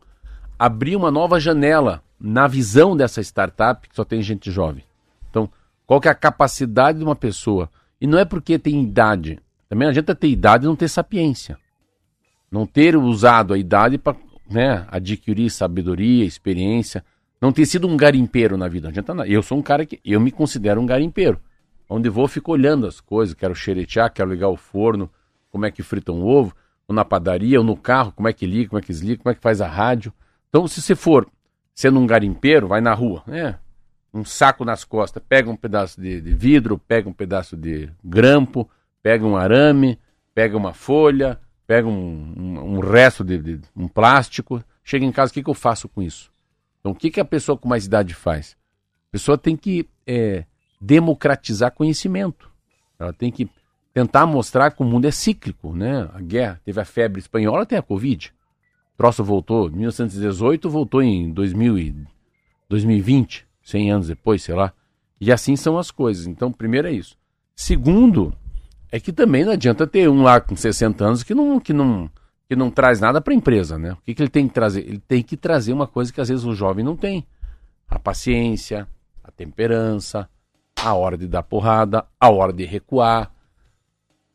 abrir uma nova janela na visão dessa startup que só tem gente jovem. Então, qual que é a capacidade de uma pessoa? E não é porque tem idade, também não adianta ter idade e não ter sapiência. Não ter usado a idade para, né, adquirir sabedoria, experiência, não ter sido um garimpeiro na vida, não adianta nada. Eu sou um cara que, eu me considero um garimpeiro. Onde vou, fico olhando as coisas, quero xeretear, quero ligar o forno, como é que frita um ovo, ou na padaria, ou no carro, como é que liga, como é que desliga, como é que faz a rádio. Então, se você for sendo um garimpeiro, vai na rua, né? Um saco nas costas, pega um pedaço de, de vidro, pega um pedaço de grampo, pega um arame, pega uma folha, pega um, um, um resto de, de um plástico, chega em casa, o que, que eu faço com isso? Então, o que, que a pessoa com mais idade faz? A pessoa tem que... É, democratizar conhecimento. Ela tem que tentar mostrar que o mundo é cíclico, né? A guerra, teve a febre espanhola, tem a Covid. O troço voltou em mil novecentos e dezoito, voltou em dois mil e vinte, cem anos depois, sei lá. E assim são as coisas. Então, primeiro é isso. Segundo, é que também não adianta ter um lá com sessenta anos que não, que não, que não traz nada para a empresa, né? O que, que ele tem que trazer? Ele tem que trazer uma coisa que às vezes o jovem não tem. A paciência, a temperança, a hora de dar porrada, a hora de recuar,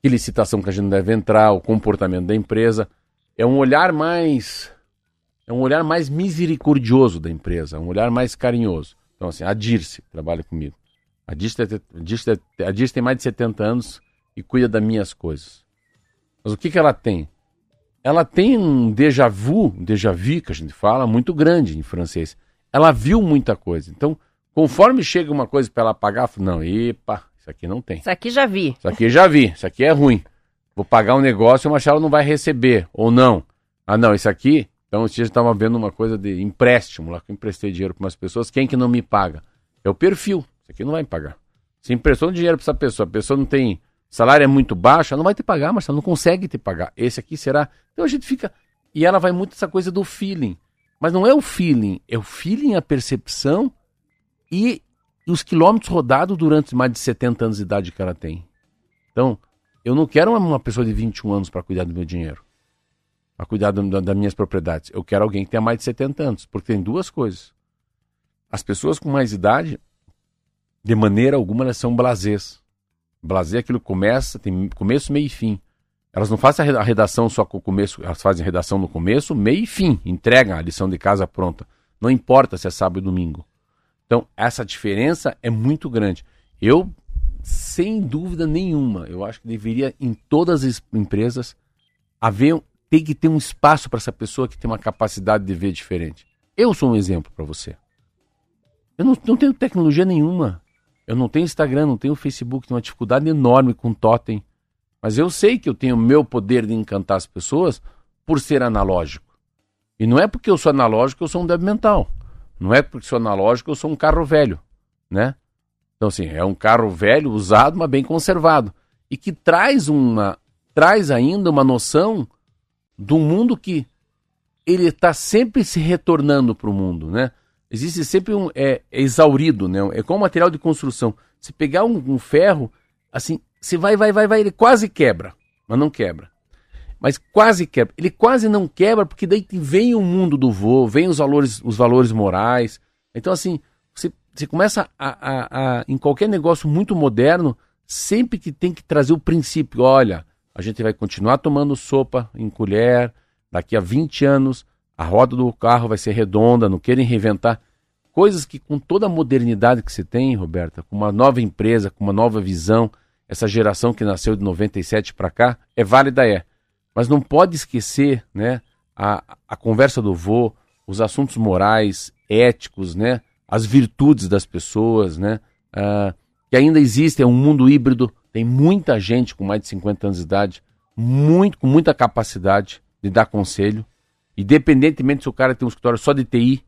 que licitação que a gente não deve entrar, o comportamento da empresa. É um olhar mais é um olhar mais misericordioso da empresa, um olhar mais carinhoso. Então, assim, a Dirce trabalha comigo. A Dirce, a Dirce, a Dirce tem mais de setenta anos e cuida das minhas coisas. Mas o que, que ela tem? Ela tem um déjà vu, um déjà vu que a gente fala, muito grande em francês. Ela viu muita coisa. Então, conforme chega uma coisa para ela pagar, não, epa, isso aqui não tem. Isso aqui já vi. Isso aqui já vi, isso aqui é ruim. Vou pagar um negócio e o Machado não vai receber, ou não. Ah, não, isso aqui... Então, eu estava vendo uma coisa de empréstimo, lá que eu emprestei dinheiro para umas pessoas, quem que não me paga? É o perfil, isso aqui não vai me pagar. Se emprestou dinheiro para essa pessoa, a pessoa não tem... Salário é muito baixo, ela não vai te pagar, Machado, não consegue te pagar. Esse aqui será... Então, a gente fica... E ela vai muito essa coisa do feeling. Mas não é o feeling, é o feeling, a percepção... E os quilômetros rodados durante mais de setenta anos de idade que ela tem. Então, eu não quero uma pessoa de vinte e um anos para cuidar do meu dinheiro, para cuidar do, da, das minhas propriedades. Eu quero alguém que tenha mais de setenta anos, porque tem duas coisas. As pessoas com mais idade, de maneira alguma, elas são blasés. Blasé é aquilo que começa, tem começo, meio e fim. Elas não fazem a redação só com o começo, elas fazem a redação no começo, meio e fim. Entregam a lição de casa pronta. Não importa se é sábado ou domingo. Então, essa diferença é muito grande. Eu, sem dúvida nenhuma, eu acho que deveria, em todas as empresas, haver, tem que ter um espaço para essa pessoa que tem uma capacidade de ver diferente. Eu sou um exemplo para você. Eu não, não tenho tecnologia nenhuma. Eu não tenho Instagram, não tenho Facebook, tenho uma dificuldade enorme com totem. Mas eu sei que eu tenho o meu poder de encantar as pessoas por ser analógico. E não é porque eu sou analógico que eu sou um débil mental. Não é porque sou analógico, eu sou um carro velho, né? Então, assim, é um carro velho, usado, mas bem conservado. E que traz, uma, traz ainda uma noção do mundo que ele está sempre se retornando para o mundo, né? Existe sempre um... É, é exaurido, né? É como material de construção. Se pegar um, um ferro, assim, você vai, vai, vai, vai, ele quase quebra, mas não quebra. Mas quase quebra. Ele quase não quebra porque daí vem o mundo do voo, vem os valores, os valores morais. Então, assim, você, você começa a, a, a, em qualquer negócio muito moderno, sempre que tem que trazer o princípio. Olha, a gente vai continuar tomando sopa em colher, daqui a vinte anos, a roda do carro vai ser redonda, não querem reinventar. coisas que com toda a modernidade que se tem, Roberta, com uma nova empresa, com uma nova visão, essa geração que nasceu de noventa e sete para cá, é válida, é. Mas não pode esquecer, né, a, a conversa do vô, os assuntos morais, éticos, né, as virtudes das pessoas, né, uh, que ainda existe, é um mundo híbrido, tem muita gente com mais de cinquenta anos de idade, muito, com muita capacidade de dar conselho, independentemente se o cara tem um escritório só de T I.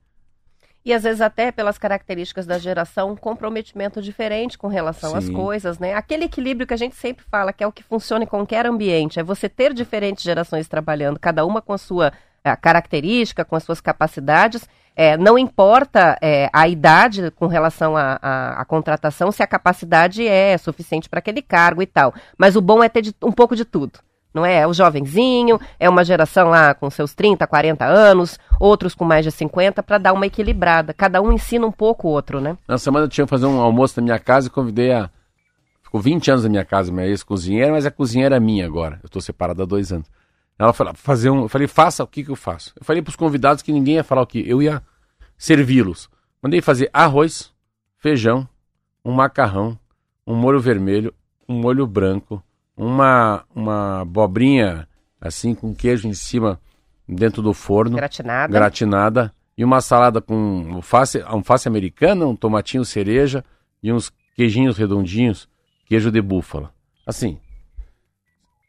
E às vezes até pelas características da geração, um comprometimento diferente com relação, sim, às coisas, né? Aquele equilíbrio que a gente sempre fala, que é o que funciona em qualquer ambiente, é você ter diferentes gerações trabalhando, cada uma com a sua a característica, com as suas capacidades, é, não importa é, a idade com relação à contratação, se a capacidade é suficiente para aquele cargo e tal. Mas o bom é ter de, um pouco de tudo. Não é? É o jovenzinho, é uma geração lá com seus trinta, quarenta anos, outros com mais de cinquenta, para dar uma equilibrada. Cada um ensina um pouco o outro, né? Na semana eu tinha que fazer um almoço na minha casa e convidei a... Ficou vinte anos na minha casa, minha ex-cozinheira, mas a cozinheira é minha agora. Eu estou separado há dois anos. Ela falou, fazer um... Eu falei, faça o que que eu faço. Eu falei para os convidados que ninguém ia falar o que. Eu ia servi-los. Mandei fazer arroz, feijão, um macarrão, um molho vermelho, um molho branco, Uma, uma abobrinha, assim, com queijo em cima, dentro do forno. Gratinada. Gratinada. E uma salada com alface, alface americana, um tomatinho cereja e uns queijinhos redondinhos, queijo de búfala. Assim,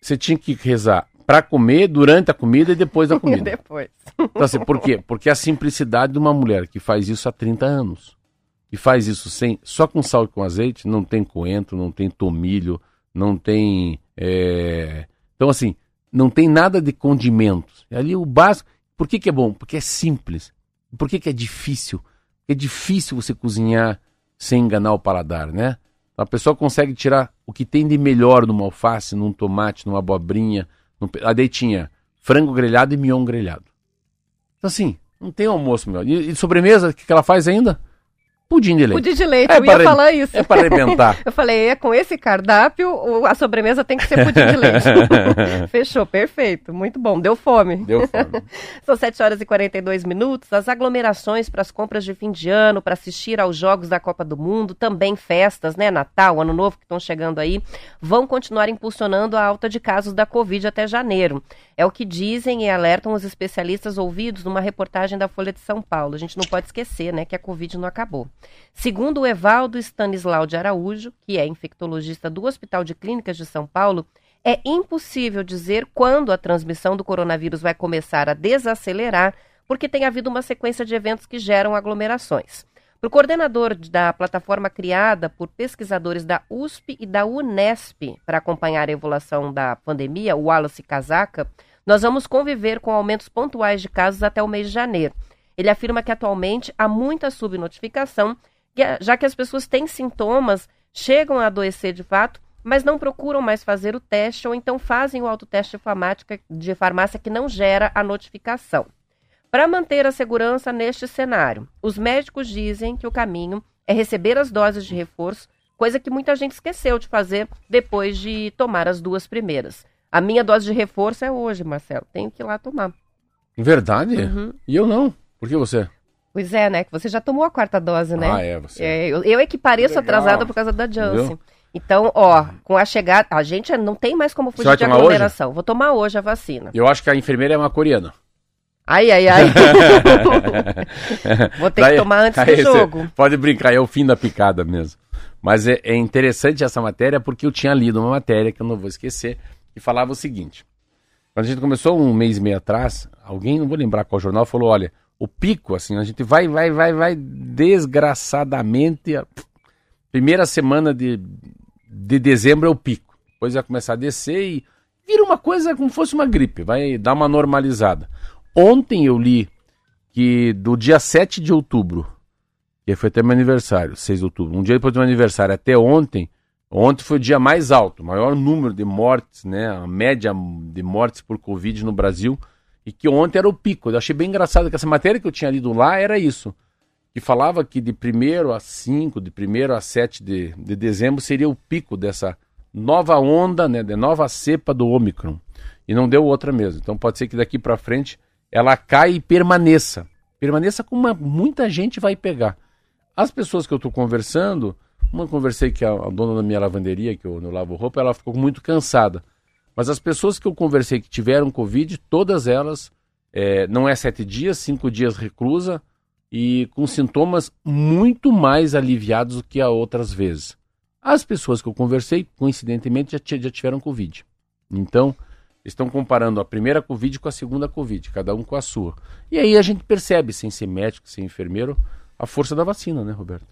você tinha que rezar para comer, durante a comida e depois da comida. Depois. Então, assim, por quê? Porque a simplicidade de uma mulher que faz isso há trinta anos, e faz isso sem, só com sal e com azeite, não tem coentro, não tem tomilho, não tem... É... Então, assim, não tem nada de condimentos. E ali o básico... Por que que é bom? Porque é simples. Por que que é difícil? É difícil você cozinhar sem enganar o paladar, né? A pessoa consegue tirar o que tem de melhor numa alface, num tomate, numa abobrinha. Num... A daí tinha frango grelhado e mignon grelhado. Então, assim, não tem almoço melhor. E, e sobremesa, o que que ela faz ainda? Pudim de leite. Pudim de leite, é, eu ia re... falar isso. É para arrebentar. Eu falei, é, com esse cardápio, a sobremesa tem que ser pudim de leite. Fechou, perfeito, muito bom, deu fome. Deu fome. São sete horas e quarenta e dois minutos, as aglomerações para as compras de fim de ano, para assistir aos jogos da Copa do Mundo, também festas, né, Natal, Ano Novo que estão chegando aí, vão continuar impulsionando a alta de casos da Covid até janeiro. É o que dizem e alertam os especialistas ouvidos numa reportagem da Folha de São Paulo. A gente não pode esquecer, né, que a Covid não acabou. Segundo o Enivaldo Stanislau de Araújo, que é infectologista do Hospital de Clínicas de São Paulo, é impossível dizer quando a transmissão do coronavírus vai começar a desacelerar, porque tem havido uma sequência de eventos que geram aglomerações. Para o coordenador da plataforma criada por pesquisadores da U S P e da Unesp para acompanhar a evolução da pandemia, o Wallace Casaca, nós vamos conviver com aumentos pontuais de casos até o mês de janeiro. Ele afirma que atualmente há muita subnotificação, já que as pessoas têm sintomas, chegam a adoecer de fato, mas não procuram mais fazer o teste ou então fazem o autoteste de farmácia que não gera a notificação. Para manter a segurança neste cenário, os médicos dizem que o caminho é receber as doses de reforço, coisa que muita gente esqueceu de fazer depois de tomar as duas primeiras. A minha dose de reforço é hoje, Marcelo, tenho que ir lá tomar. Verdade? Uhum. E eu não. Por que você? Pois é, né? Que você já tomou a quarta dose, né? Ah, é, você. É, eu, eu é que pareço atrasada por causa da Janssen. Entendeu? Então, ó, com a chegada... A gente não tem mais como fugir de aglomeração. Hoje? Vou tomar hoje a vacina. Eu acho que a enfermeira é uma coreana. Ai, ai, ai. Vou ter Daí, que tomar antes do jogo. Pode brincar, é o fim da picada mesmo. Mas é, é interessante essa matéria porque eu tinha lido uma matéria que eu não vou esquecer e falava o seguinte. Quando a gente começou um mês e meio atrás, alguém, não vou lembrar qual jornal, falou, olha... O pico, assim, a gente vai, vai, vai, vai desgraçadamente. A primeira semana de, de dezembro é o pico. Depois vai começar a descer e vira uma coisa como se fosse uma gripe. Vai dar uma normalizada. Ontem eu li que do dia sete de outubro, que foi até meu aniversário, seis de outubro, um dia depois do meu aniversário, até ontem, ontem foi o dia mais alto, maior número de mortes, né? A média de mortes por Covid no Brasil. E que ontem era o pico. Eu achei bem engraçado que essa matéria que eu tinha lido lá era isso. Que falava que de primeiro a cinco, de primeiro a sete de, de dezembro seria o pico dessa nova onda, né, da nova cepa do Ômicron. E não deu outra mesmo. Então pode ser que daqui para frente ela caia e permaneça. Permaneça com uma, muita gente vai pegar. As pessoas que eu estou conversando, uma conversei que a, a dona da minha lavanderia, que eu, eu lavo roupa, ela ficou muito cansada. Mas as pessoas que eu conversei que tiveram Covid, todas elas, é, não é sete dias, cinco dias reclusa e com sintomas muito mais aliviados do que a outras vezes. As pessoas que eu conversei, coincidentemente, já, t- já tiveram Covid. Então, estão comparando a primeira Covid com a segunda Covid, cada um com a sua. E aí a gente percebe, sem ser médico, sem enfermeiro, a força da vacina, né, Roberto?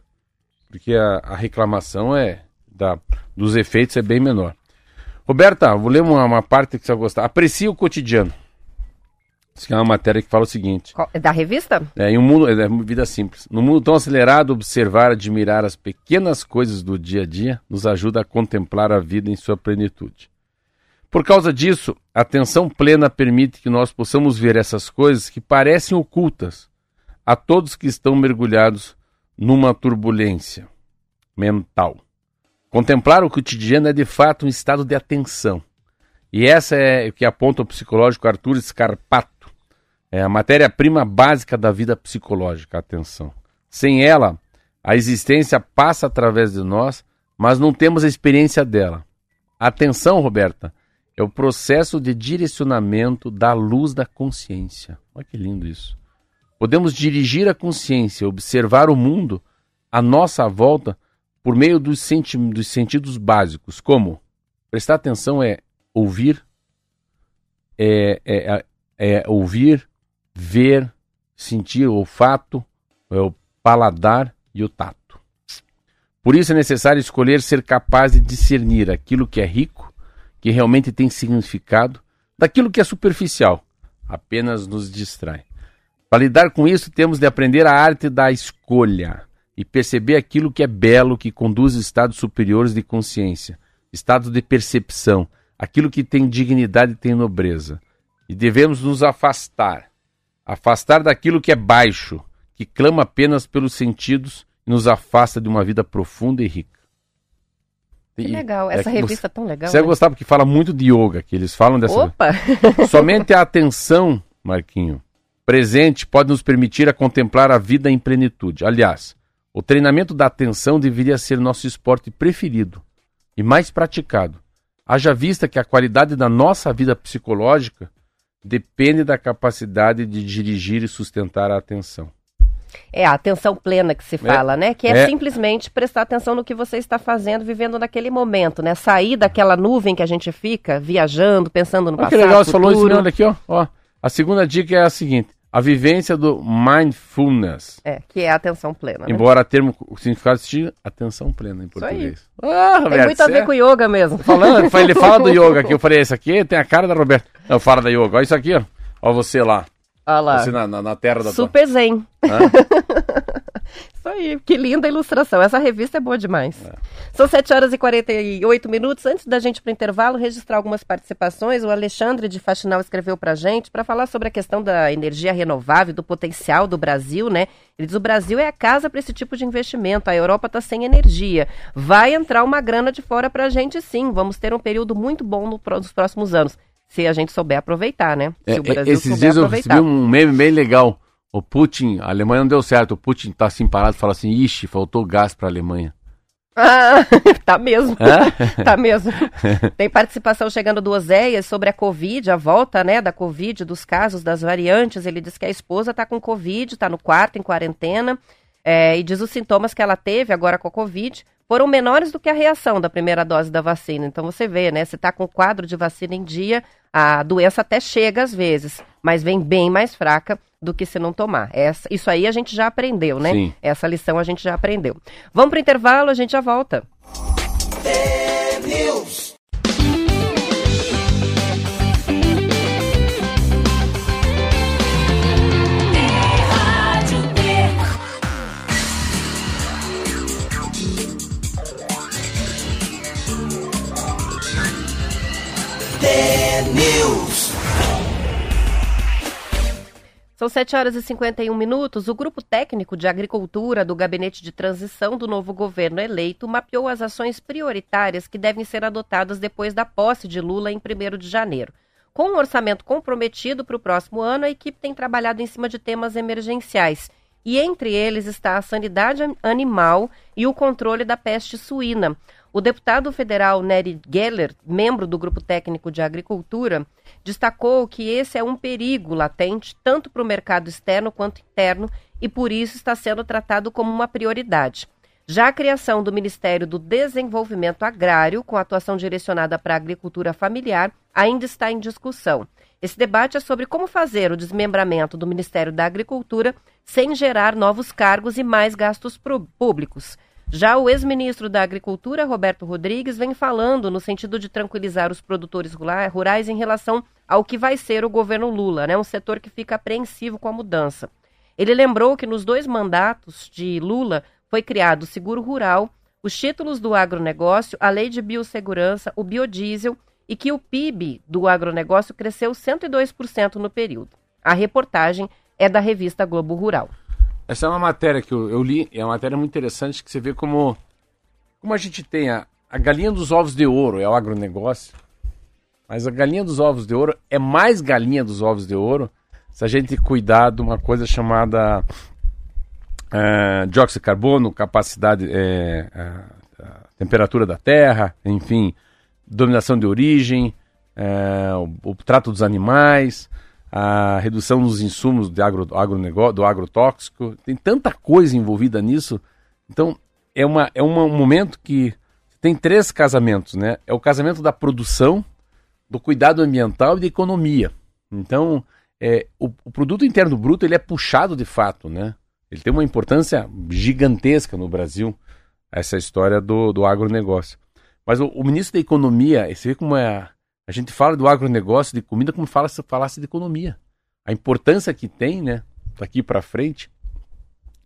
Porque a, a reclamação é da, dos efeitos é bem menor. Roberta, vou ler uma, uma parte que você vai gostar. Aprecie o cotidiano. Isso aqui é uma matéria que fala o seguinte. Da revista? É, em um mundo, é vida simples. No mundo tão acelerado, observar, admirar as pequenas coisas do dia a dia nos ajuda a contemplar a vida em sua plenitude. Por causa disso, a atenção plena permite que nós possamos ver essas coisas que parecem ocultas a todos que estão mergulhados numa turbulência mental. Contemplar o cotidiano é de fato um estado de atenção. E essa é o que aponta o psicológico Arthur Scarpato. É a matéria-prima básica da vida psicológica, a atenção. Sem ela, a existência passa através de nós, mas não temos a experiência dela. A atenção, Roberta, é o processo de direcionamento da luz da consciência. Olha que lindo isso. Podemos dirigir a consciência, observar o mundo à nossa volta, por meio dos, senti- dos sentidos básicos, como prestar atenção é ouvir, é, é, é ouvir, ver, sentir o olfato, é o paladar e o tato. Por isso é necessário escolher ser capaz de discernir aquilo que é rico, que realmente tem significado, daquilo que é superficial, apenas nos distrai. Para lidar com isso, temos de aprender a arte da escolha e perceber aquilo que é belo, que conduz a estados superiores de consciência, estados de percepção, aquilo que tem dignidade e tem nobreza. E devemos nos afastar, afastar daquilo que é baixo, que clama apenas pelos sentidos e nos afasta de uma vida profunda e rica. Que e legal, essa é revista é tão legal. Você vai né? gostar, porque fala muito de yoga, que eles falam dessa... Opa! Somente a atenção, Marquinho, presente pode nos permitir a contemplar a vida em plenitude. Aliás, o treinamento da atenção deveria ser nosso esporte preferido e mais praticado. Haja vista que a qualidade da nossa vida psicológica depende da capacidade de dirigir e sustentar a atenção. É a atenção plena que se fala, é, né? Que é, é simplesmente prestar atenção no que você está fazendo, vivendo naquele momento, né? Sair daquela nuvem que a gente fica viajando, pensando no passado, futuro. Que legal, você falou isso, olha aqui, ó, ó. A segunda dica é a seguinte. A vivência do mindfulness. É, que é a atenção plena. Né? Embora termo, o significado seja atenção plena em português. Isso aí. Ah, Roberto, tem muito a ver é... com yoga mesmo. Falando, ele fala do yoga aqui. Eu falei, isso aqui tem a cara da Roberta. Não, fala da yoga. Olha isso aqui, ó. Olha você lá. Olha lá. Você na, na, na terra da... Super tua... zen. Isso aí, que linda ilustração. Essa revista é boa demais. É. São sete horas e quarenta e oito minutos. Antes da gente ir para o intervalo, registrar algumas participações. O Alexandre de Faxinal escreveu para a gente para falar sobre a questão da energia renovável, do potencial do Brasil, né? Ele diz: o Brasil é a casa para esse tipo de investimento. A Europa está sem energia. Vai entrar uma grana de fora para a gente, sim. Vamos ter um período muito bom no, nos próximos anos. Se a gente souber aproveitar, né? Se o Brasil é, esses dias aproveitar. Eu recebi um meme bem legal. O Putin, a Alemanha não deu certo. O Putin tá assim parado e fala assim: ixi, faltou gás para a Alemanha. Ah, tá mesmo, ah? tá mesmo. Tem participação chegando do Oséias sobre a Covid, a volta, né, da Covid, dos casos, das variantes. Ele diz que a esposa tá com Covid, tá no quarto, em quarentena, é, e diz os sintomas que ela teve agora com a Covid foram menores do que a reação da primeira dose da vacina. Então você vê, né, se tá com o quadro de vacina em dia, a doença até chega às vezes, mas vem bem mais fraca do que se não tomar. Essa, isso aí a gente já aprendeu, né? Sim. Essa lição a gente já aprendeu. Vamos pro intervalo, a gente já volta. News. São sete horas e cinquenta e um minutos. O Grupo Técnico de Agricultura do Gabinete de Transição do novo governo eleito mapeou as ações prioritárias que devem ser adotadas depois da posse de Lula em primeiro de janeiro. Com um orçamento comprometido para o próximo ano, a equipe tem trabalhado em cima de temas emergenciais. e entre eles está a sanidade animal e o controle da peste suína. O deputado federal Nery Geller, membro do Grupo Técnico de Agricultura, destacou que esse é um perigo latente tanto para o mercado externo quanto interno e por isso está sendo tratado como uma prioridade. Já a criação do Ministério do Desenvolvimento Agrário, com atuação direcionada para a agricultura familiar, ainda está em discussão. Esse debate é sobre como fazer o desmembramento do Ministério da Agricultura sem gerar novos cargos e mais gastos públicos. Já o ex-ministro da Agricultura, Roberto Rodrigues, vem falando no sentido de tranquilizar os produtores rurais em relação ao que vai ser o governo Lula, né? Um setor que fica apreensivo com a mudança. Ele lembrou que nos dois mandatos de Lula foi criado o seguro rural, os títulos do agronegócio, a lei de biossegurança, o biodiesel e que o P I B do agronegócio cresceu cento e dois por cento no período. A reportagem é da revista Globo Rural. Essa é uma matéria que eu, eu li, é uma matéria muito interessante, que você vê como, como a gente tem a, a galinha dos ovos de ouro, é o agronegócio, mas a galinha dos ovos de ouro é mais galinha dos ovos de ouro se a gente cuidar de uma coisa chamada uh, dióxido de carbono, capacidade, é, a, a temperatura da terra, enfim, dominação de origem, é, o, o trato dos animais, a redução dos insumos de agro, agronegócio, do agrotóxico, tem tanta coisa envolvida nisso. Então, é, uma, é uma, um momento que tem três casamentos, né? É o casamento da produção, do cuidado ambiental e da economia. Então, é, o, o produto interno bruto ele é puxado de fato, né? Ele tem uma importância gigantesca no Brasil, essa história do, do agronegócio. Mas o, o ministro da Economia, você vê como é... A gente fala do agronegócio, de comida, como fala, se falasse de economia. A importância que tem, né, daqui para frente,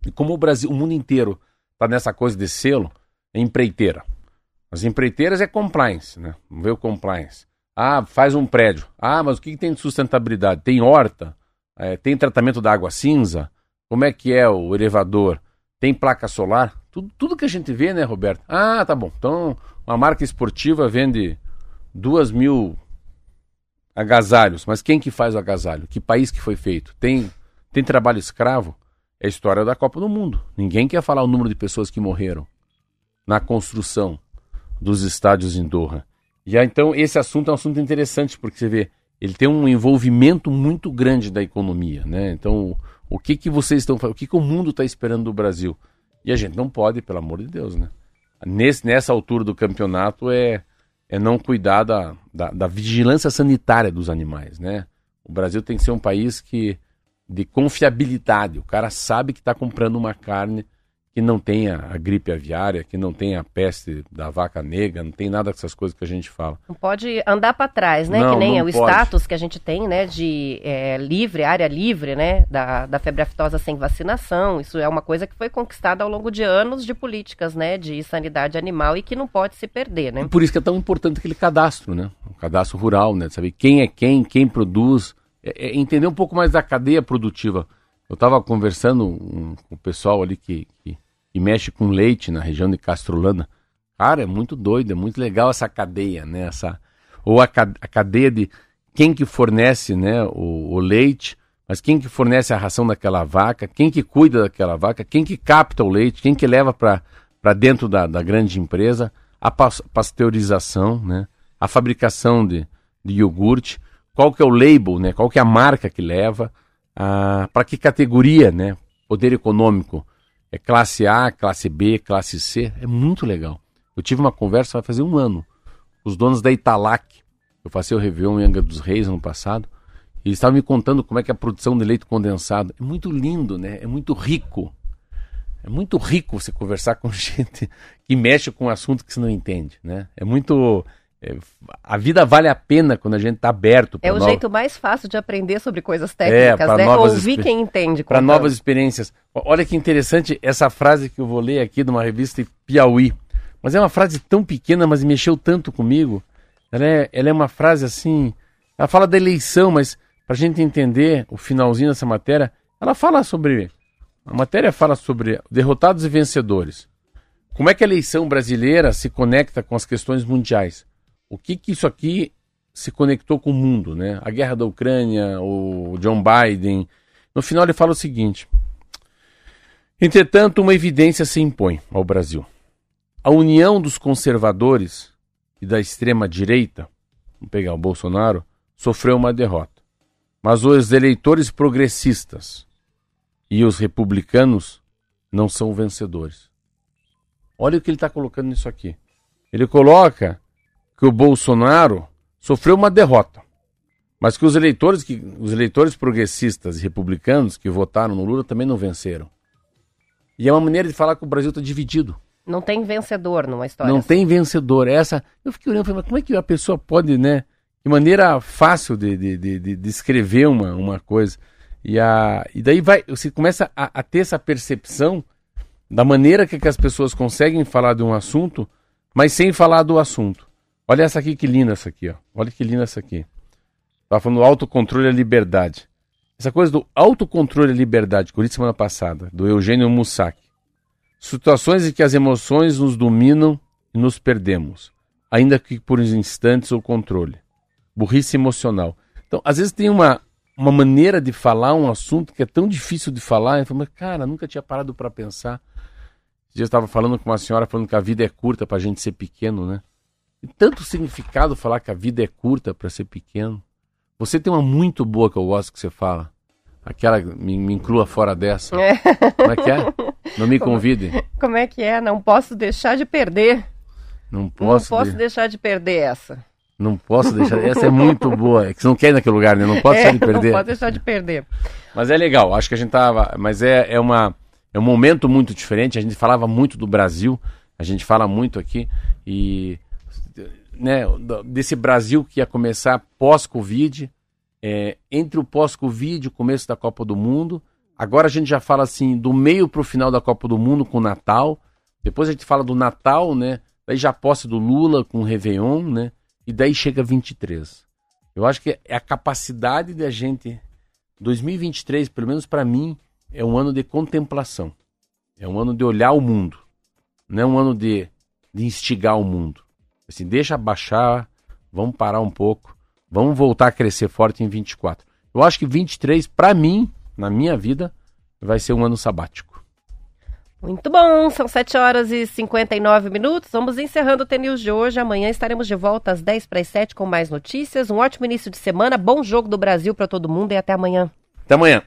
e como o Brasil, o mundo inteiro está nessa coisa de selo, é empreiteira. As empreiteiras é compliance, né? Vamos ver o compliance. Ah, faz um prédio. Ah, mas o que, que tem de sustentabilidade? Tem horta? É, tem tratamento da água cinza? Como é que é o elevador? Tem placa solar? Tudo, tudo que a gente vê, né, Roberto? Ah, tá bom. Então, uma marca esportiva vende... Duas mil agasalhos, mas quem que faz o agasalho? Que país que foi feito? Tem, tem trabalho escravo? É a história da Copa do Mundo. Ninguém quer falar o número de pessoas que morreram na construção dos estádios em Doha. E aí, então esse assunto é um assunto interessante, porque você vê, ele tem um envolvimento muito grande da economia, né? Então o que que vocês estão fazendo? O que que o mundo está esperando do Brasil? E a gente não pode, pelo amor de Deus, né? Nesse, nessa altura do campeonato é... é não cuidar da, da, da vigilância sanitária dos animais, né? O Brasil tem que ser um país que, de confiabilidade. O cara sabe que está comprando uma carne que não tenha a gripe aviária, que não tenha a peste da vaca negra, não tem nada dessas coisas que a gente fala. Não pode andar para trás, né? Não, que nem é o pode. Status que a gente tem, né? De é, livre, área livre, né? Da, da febre aftosa sem vacinação. Isso é uma coisa que foi conquistada ao longo de anos de políticas, né? De sanidade animal e que não pode se perder, né? E por isso que é tão importante aquele cadastro, né? O cadastro rural, né? De saber quem é quem, quem produz. É, é entender um pouco mais da cadeia produtiva. Eu estava conversando um, com o pessoal ali que... que... e mexe com leite na região de Castrolana. Cara, é muito doido, é muito legal essa cadeia, né? Essa, ou a, ca, a cadeia de quem que fornece, né, o, o leite, mas quem que fornece a ração daquela vaca, quem que cuida daquela vaca, quem que capta o leite, quem que leva para dentro da, da grande empresa, a pas, pasteurização, né? A fabricação de, de iogurte, qual que é o label, né? Qual que é a marca que leva, para que categoria, né? Poder econômico. É classe A, classe B, classe C. É muito legal. Eu tive uma conversa, vai fazer um ano, com os donos da Italac. Eu passei o Réveillon em Angra dos Reis ano passado. E eles estavam me contando como é que é a produção de leite condensado. É muito lindo, né? É muito rico. É muito rico você conversar com gente que mexe com um assunto que você não entende, né? É muito... É, a vida vale a pena quando a gente está aberto. É o nova... jeito mais fácil de aprender sobre coisas técnicas, é, né? Novas... Ouvir quem entende. Para novas experiências. Olha que interessante essa frase que eu vou ler aqui de uma revista Piauí. Mas é uma frase tão pequena, mas mexeu tanto comigo. Ela é, ela é uma frase assim... Ela fala da eleição, mas para a gente entender o finalzinho dessa matéria, ela fala sobre... A matéria fala sobre derrotados e vencedores. Como é que a eleição brasileira se conecta com as questões mundiais? O que que isso aqui se conectou com o mundo, né? A guerra da Ucrânia, o John Biden. No final ele fala o seguinte: Entretanto, uma evidência se impõe ao Brasil. A união dos conservadores e da extrema-direita, vamos pegar o Bolsonaro, sofreu uma derrota. Mas os eleitores progressistas e os republicanos não são vencedores. Olha o que ele está colocando nisso aqui. Ele coloca que o Bolsonaro sofreu uma derrota, mas que os eleitores, que, os eleitores progressistas e republicanos que votaram no Lula também não venceram. E é uma maneira de falar que o Brasil está dividido. Não tem vencedor numa história Não assim. tem vencedor. Essa, eu fiquei olhando e falei, mas como é que a pessoa pode, né? De maneira fácil de, de, de, de escrever uma, uma coisa. E, a, e daí vai, você começa a, a ter essa percepção da maneira que, que as pessoas conseguem falar de um assunto, mas sem falar do assunto. Olha essa aqui, que linda essa aqui, ó. Olha que linda essa aqui. Estava falando autocontrole e liberdade. Essa coisa do autocontrole e liberdade, que eu li semana passada, do Eugênio Mussac. Situações em que as emoções nos dominam e nos perdemos, ainda que por uns instantes o controle. Burrice emocional. Então, às vezes tem uma, uma maneira de falar um assunto que é tão difícil de falar, eu falo, mas cara, nunca tinha parado para pensar. Esse dia eu estava falando com uma senhora, falando que a vida é curta para a gente ser pequeno, né? E tanto significado falar que a vida é curta para ser pequeno. Você tem uma muito boa que eu gosto que você fala. Aquela, me, me inclua fora dessa. É. Como é que é? Não me convide. Como, como é que é? Não posso deixar de perder. Não posso, não posso de... deixar de perder essa. Não posso deixar... Essa é muito boa. É que você não quer ir naquele lugar, né? Não pode é, deixar de perder. Não pode deixar de perder. Mas é legal. Acho que a gente tava... Mas é, é, uma, é um momento muito diferente. A gente falava muito do Brasil. A gente fala muito aqui. E... Né, desse Brasil que ia começar pós-Covid, é, entre o pós-Covid e o começo da Copa do Mundo. Agora a gente já fala assim, do meio para o final da Copa do Mundo com o Natal. Depois a gente fala do Natal, né? Daí já a posse do Lula com o Réveillon, né? E daí chega vinte e três. Eu acho que é a capacidade da gente... dois mil e vinte e três, pelo menos para mim, é um ano de contemplação. É um ano de olhar o mundo. Não é um ano de, de instigar o mundo. Assim, deixa baixar, vamos parar um pouco, vamos voltar a crescer forte em vinte e quatro. Eu acho que vinte e três, para mim, na minha vida, vai ser um ano sabático. Muito bom, são sete horas e cinquenta e nove minutos, vamos encerrando o T-News de hoje. Amanhã estaremos de volta às dez para as sete com mais notícias. Um ótimo início de semana, bom jogo do Brasil para todo mundo e até amanhã. Até amanhã.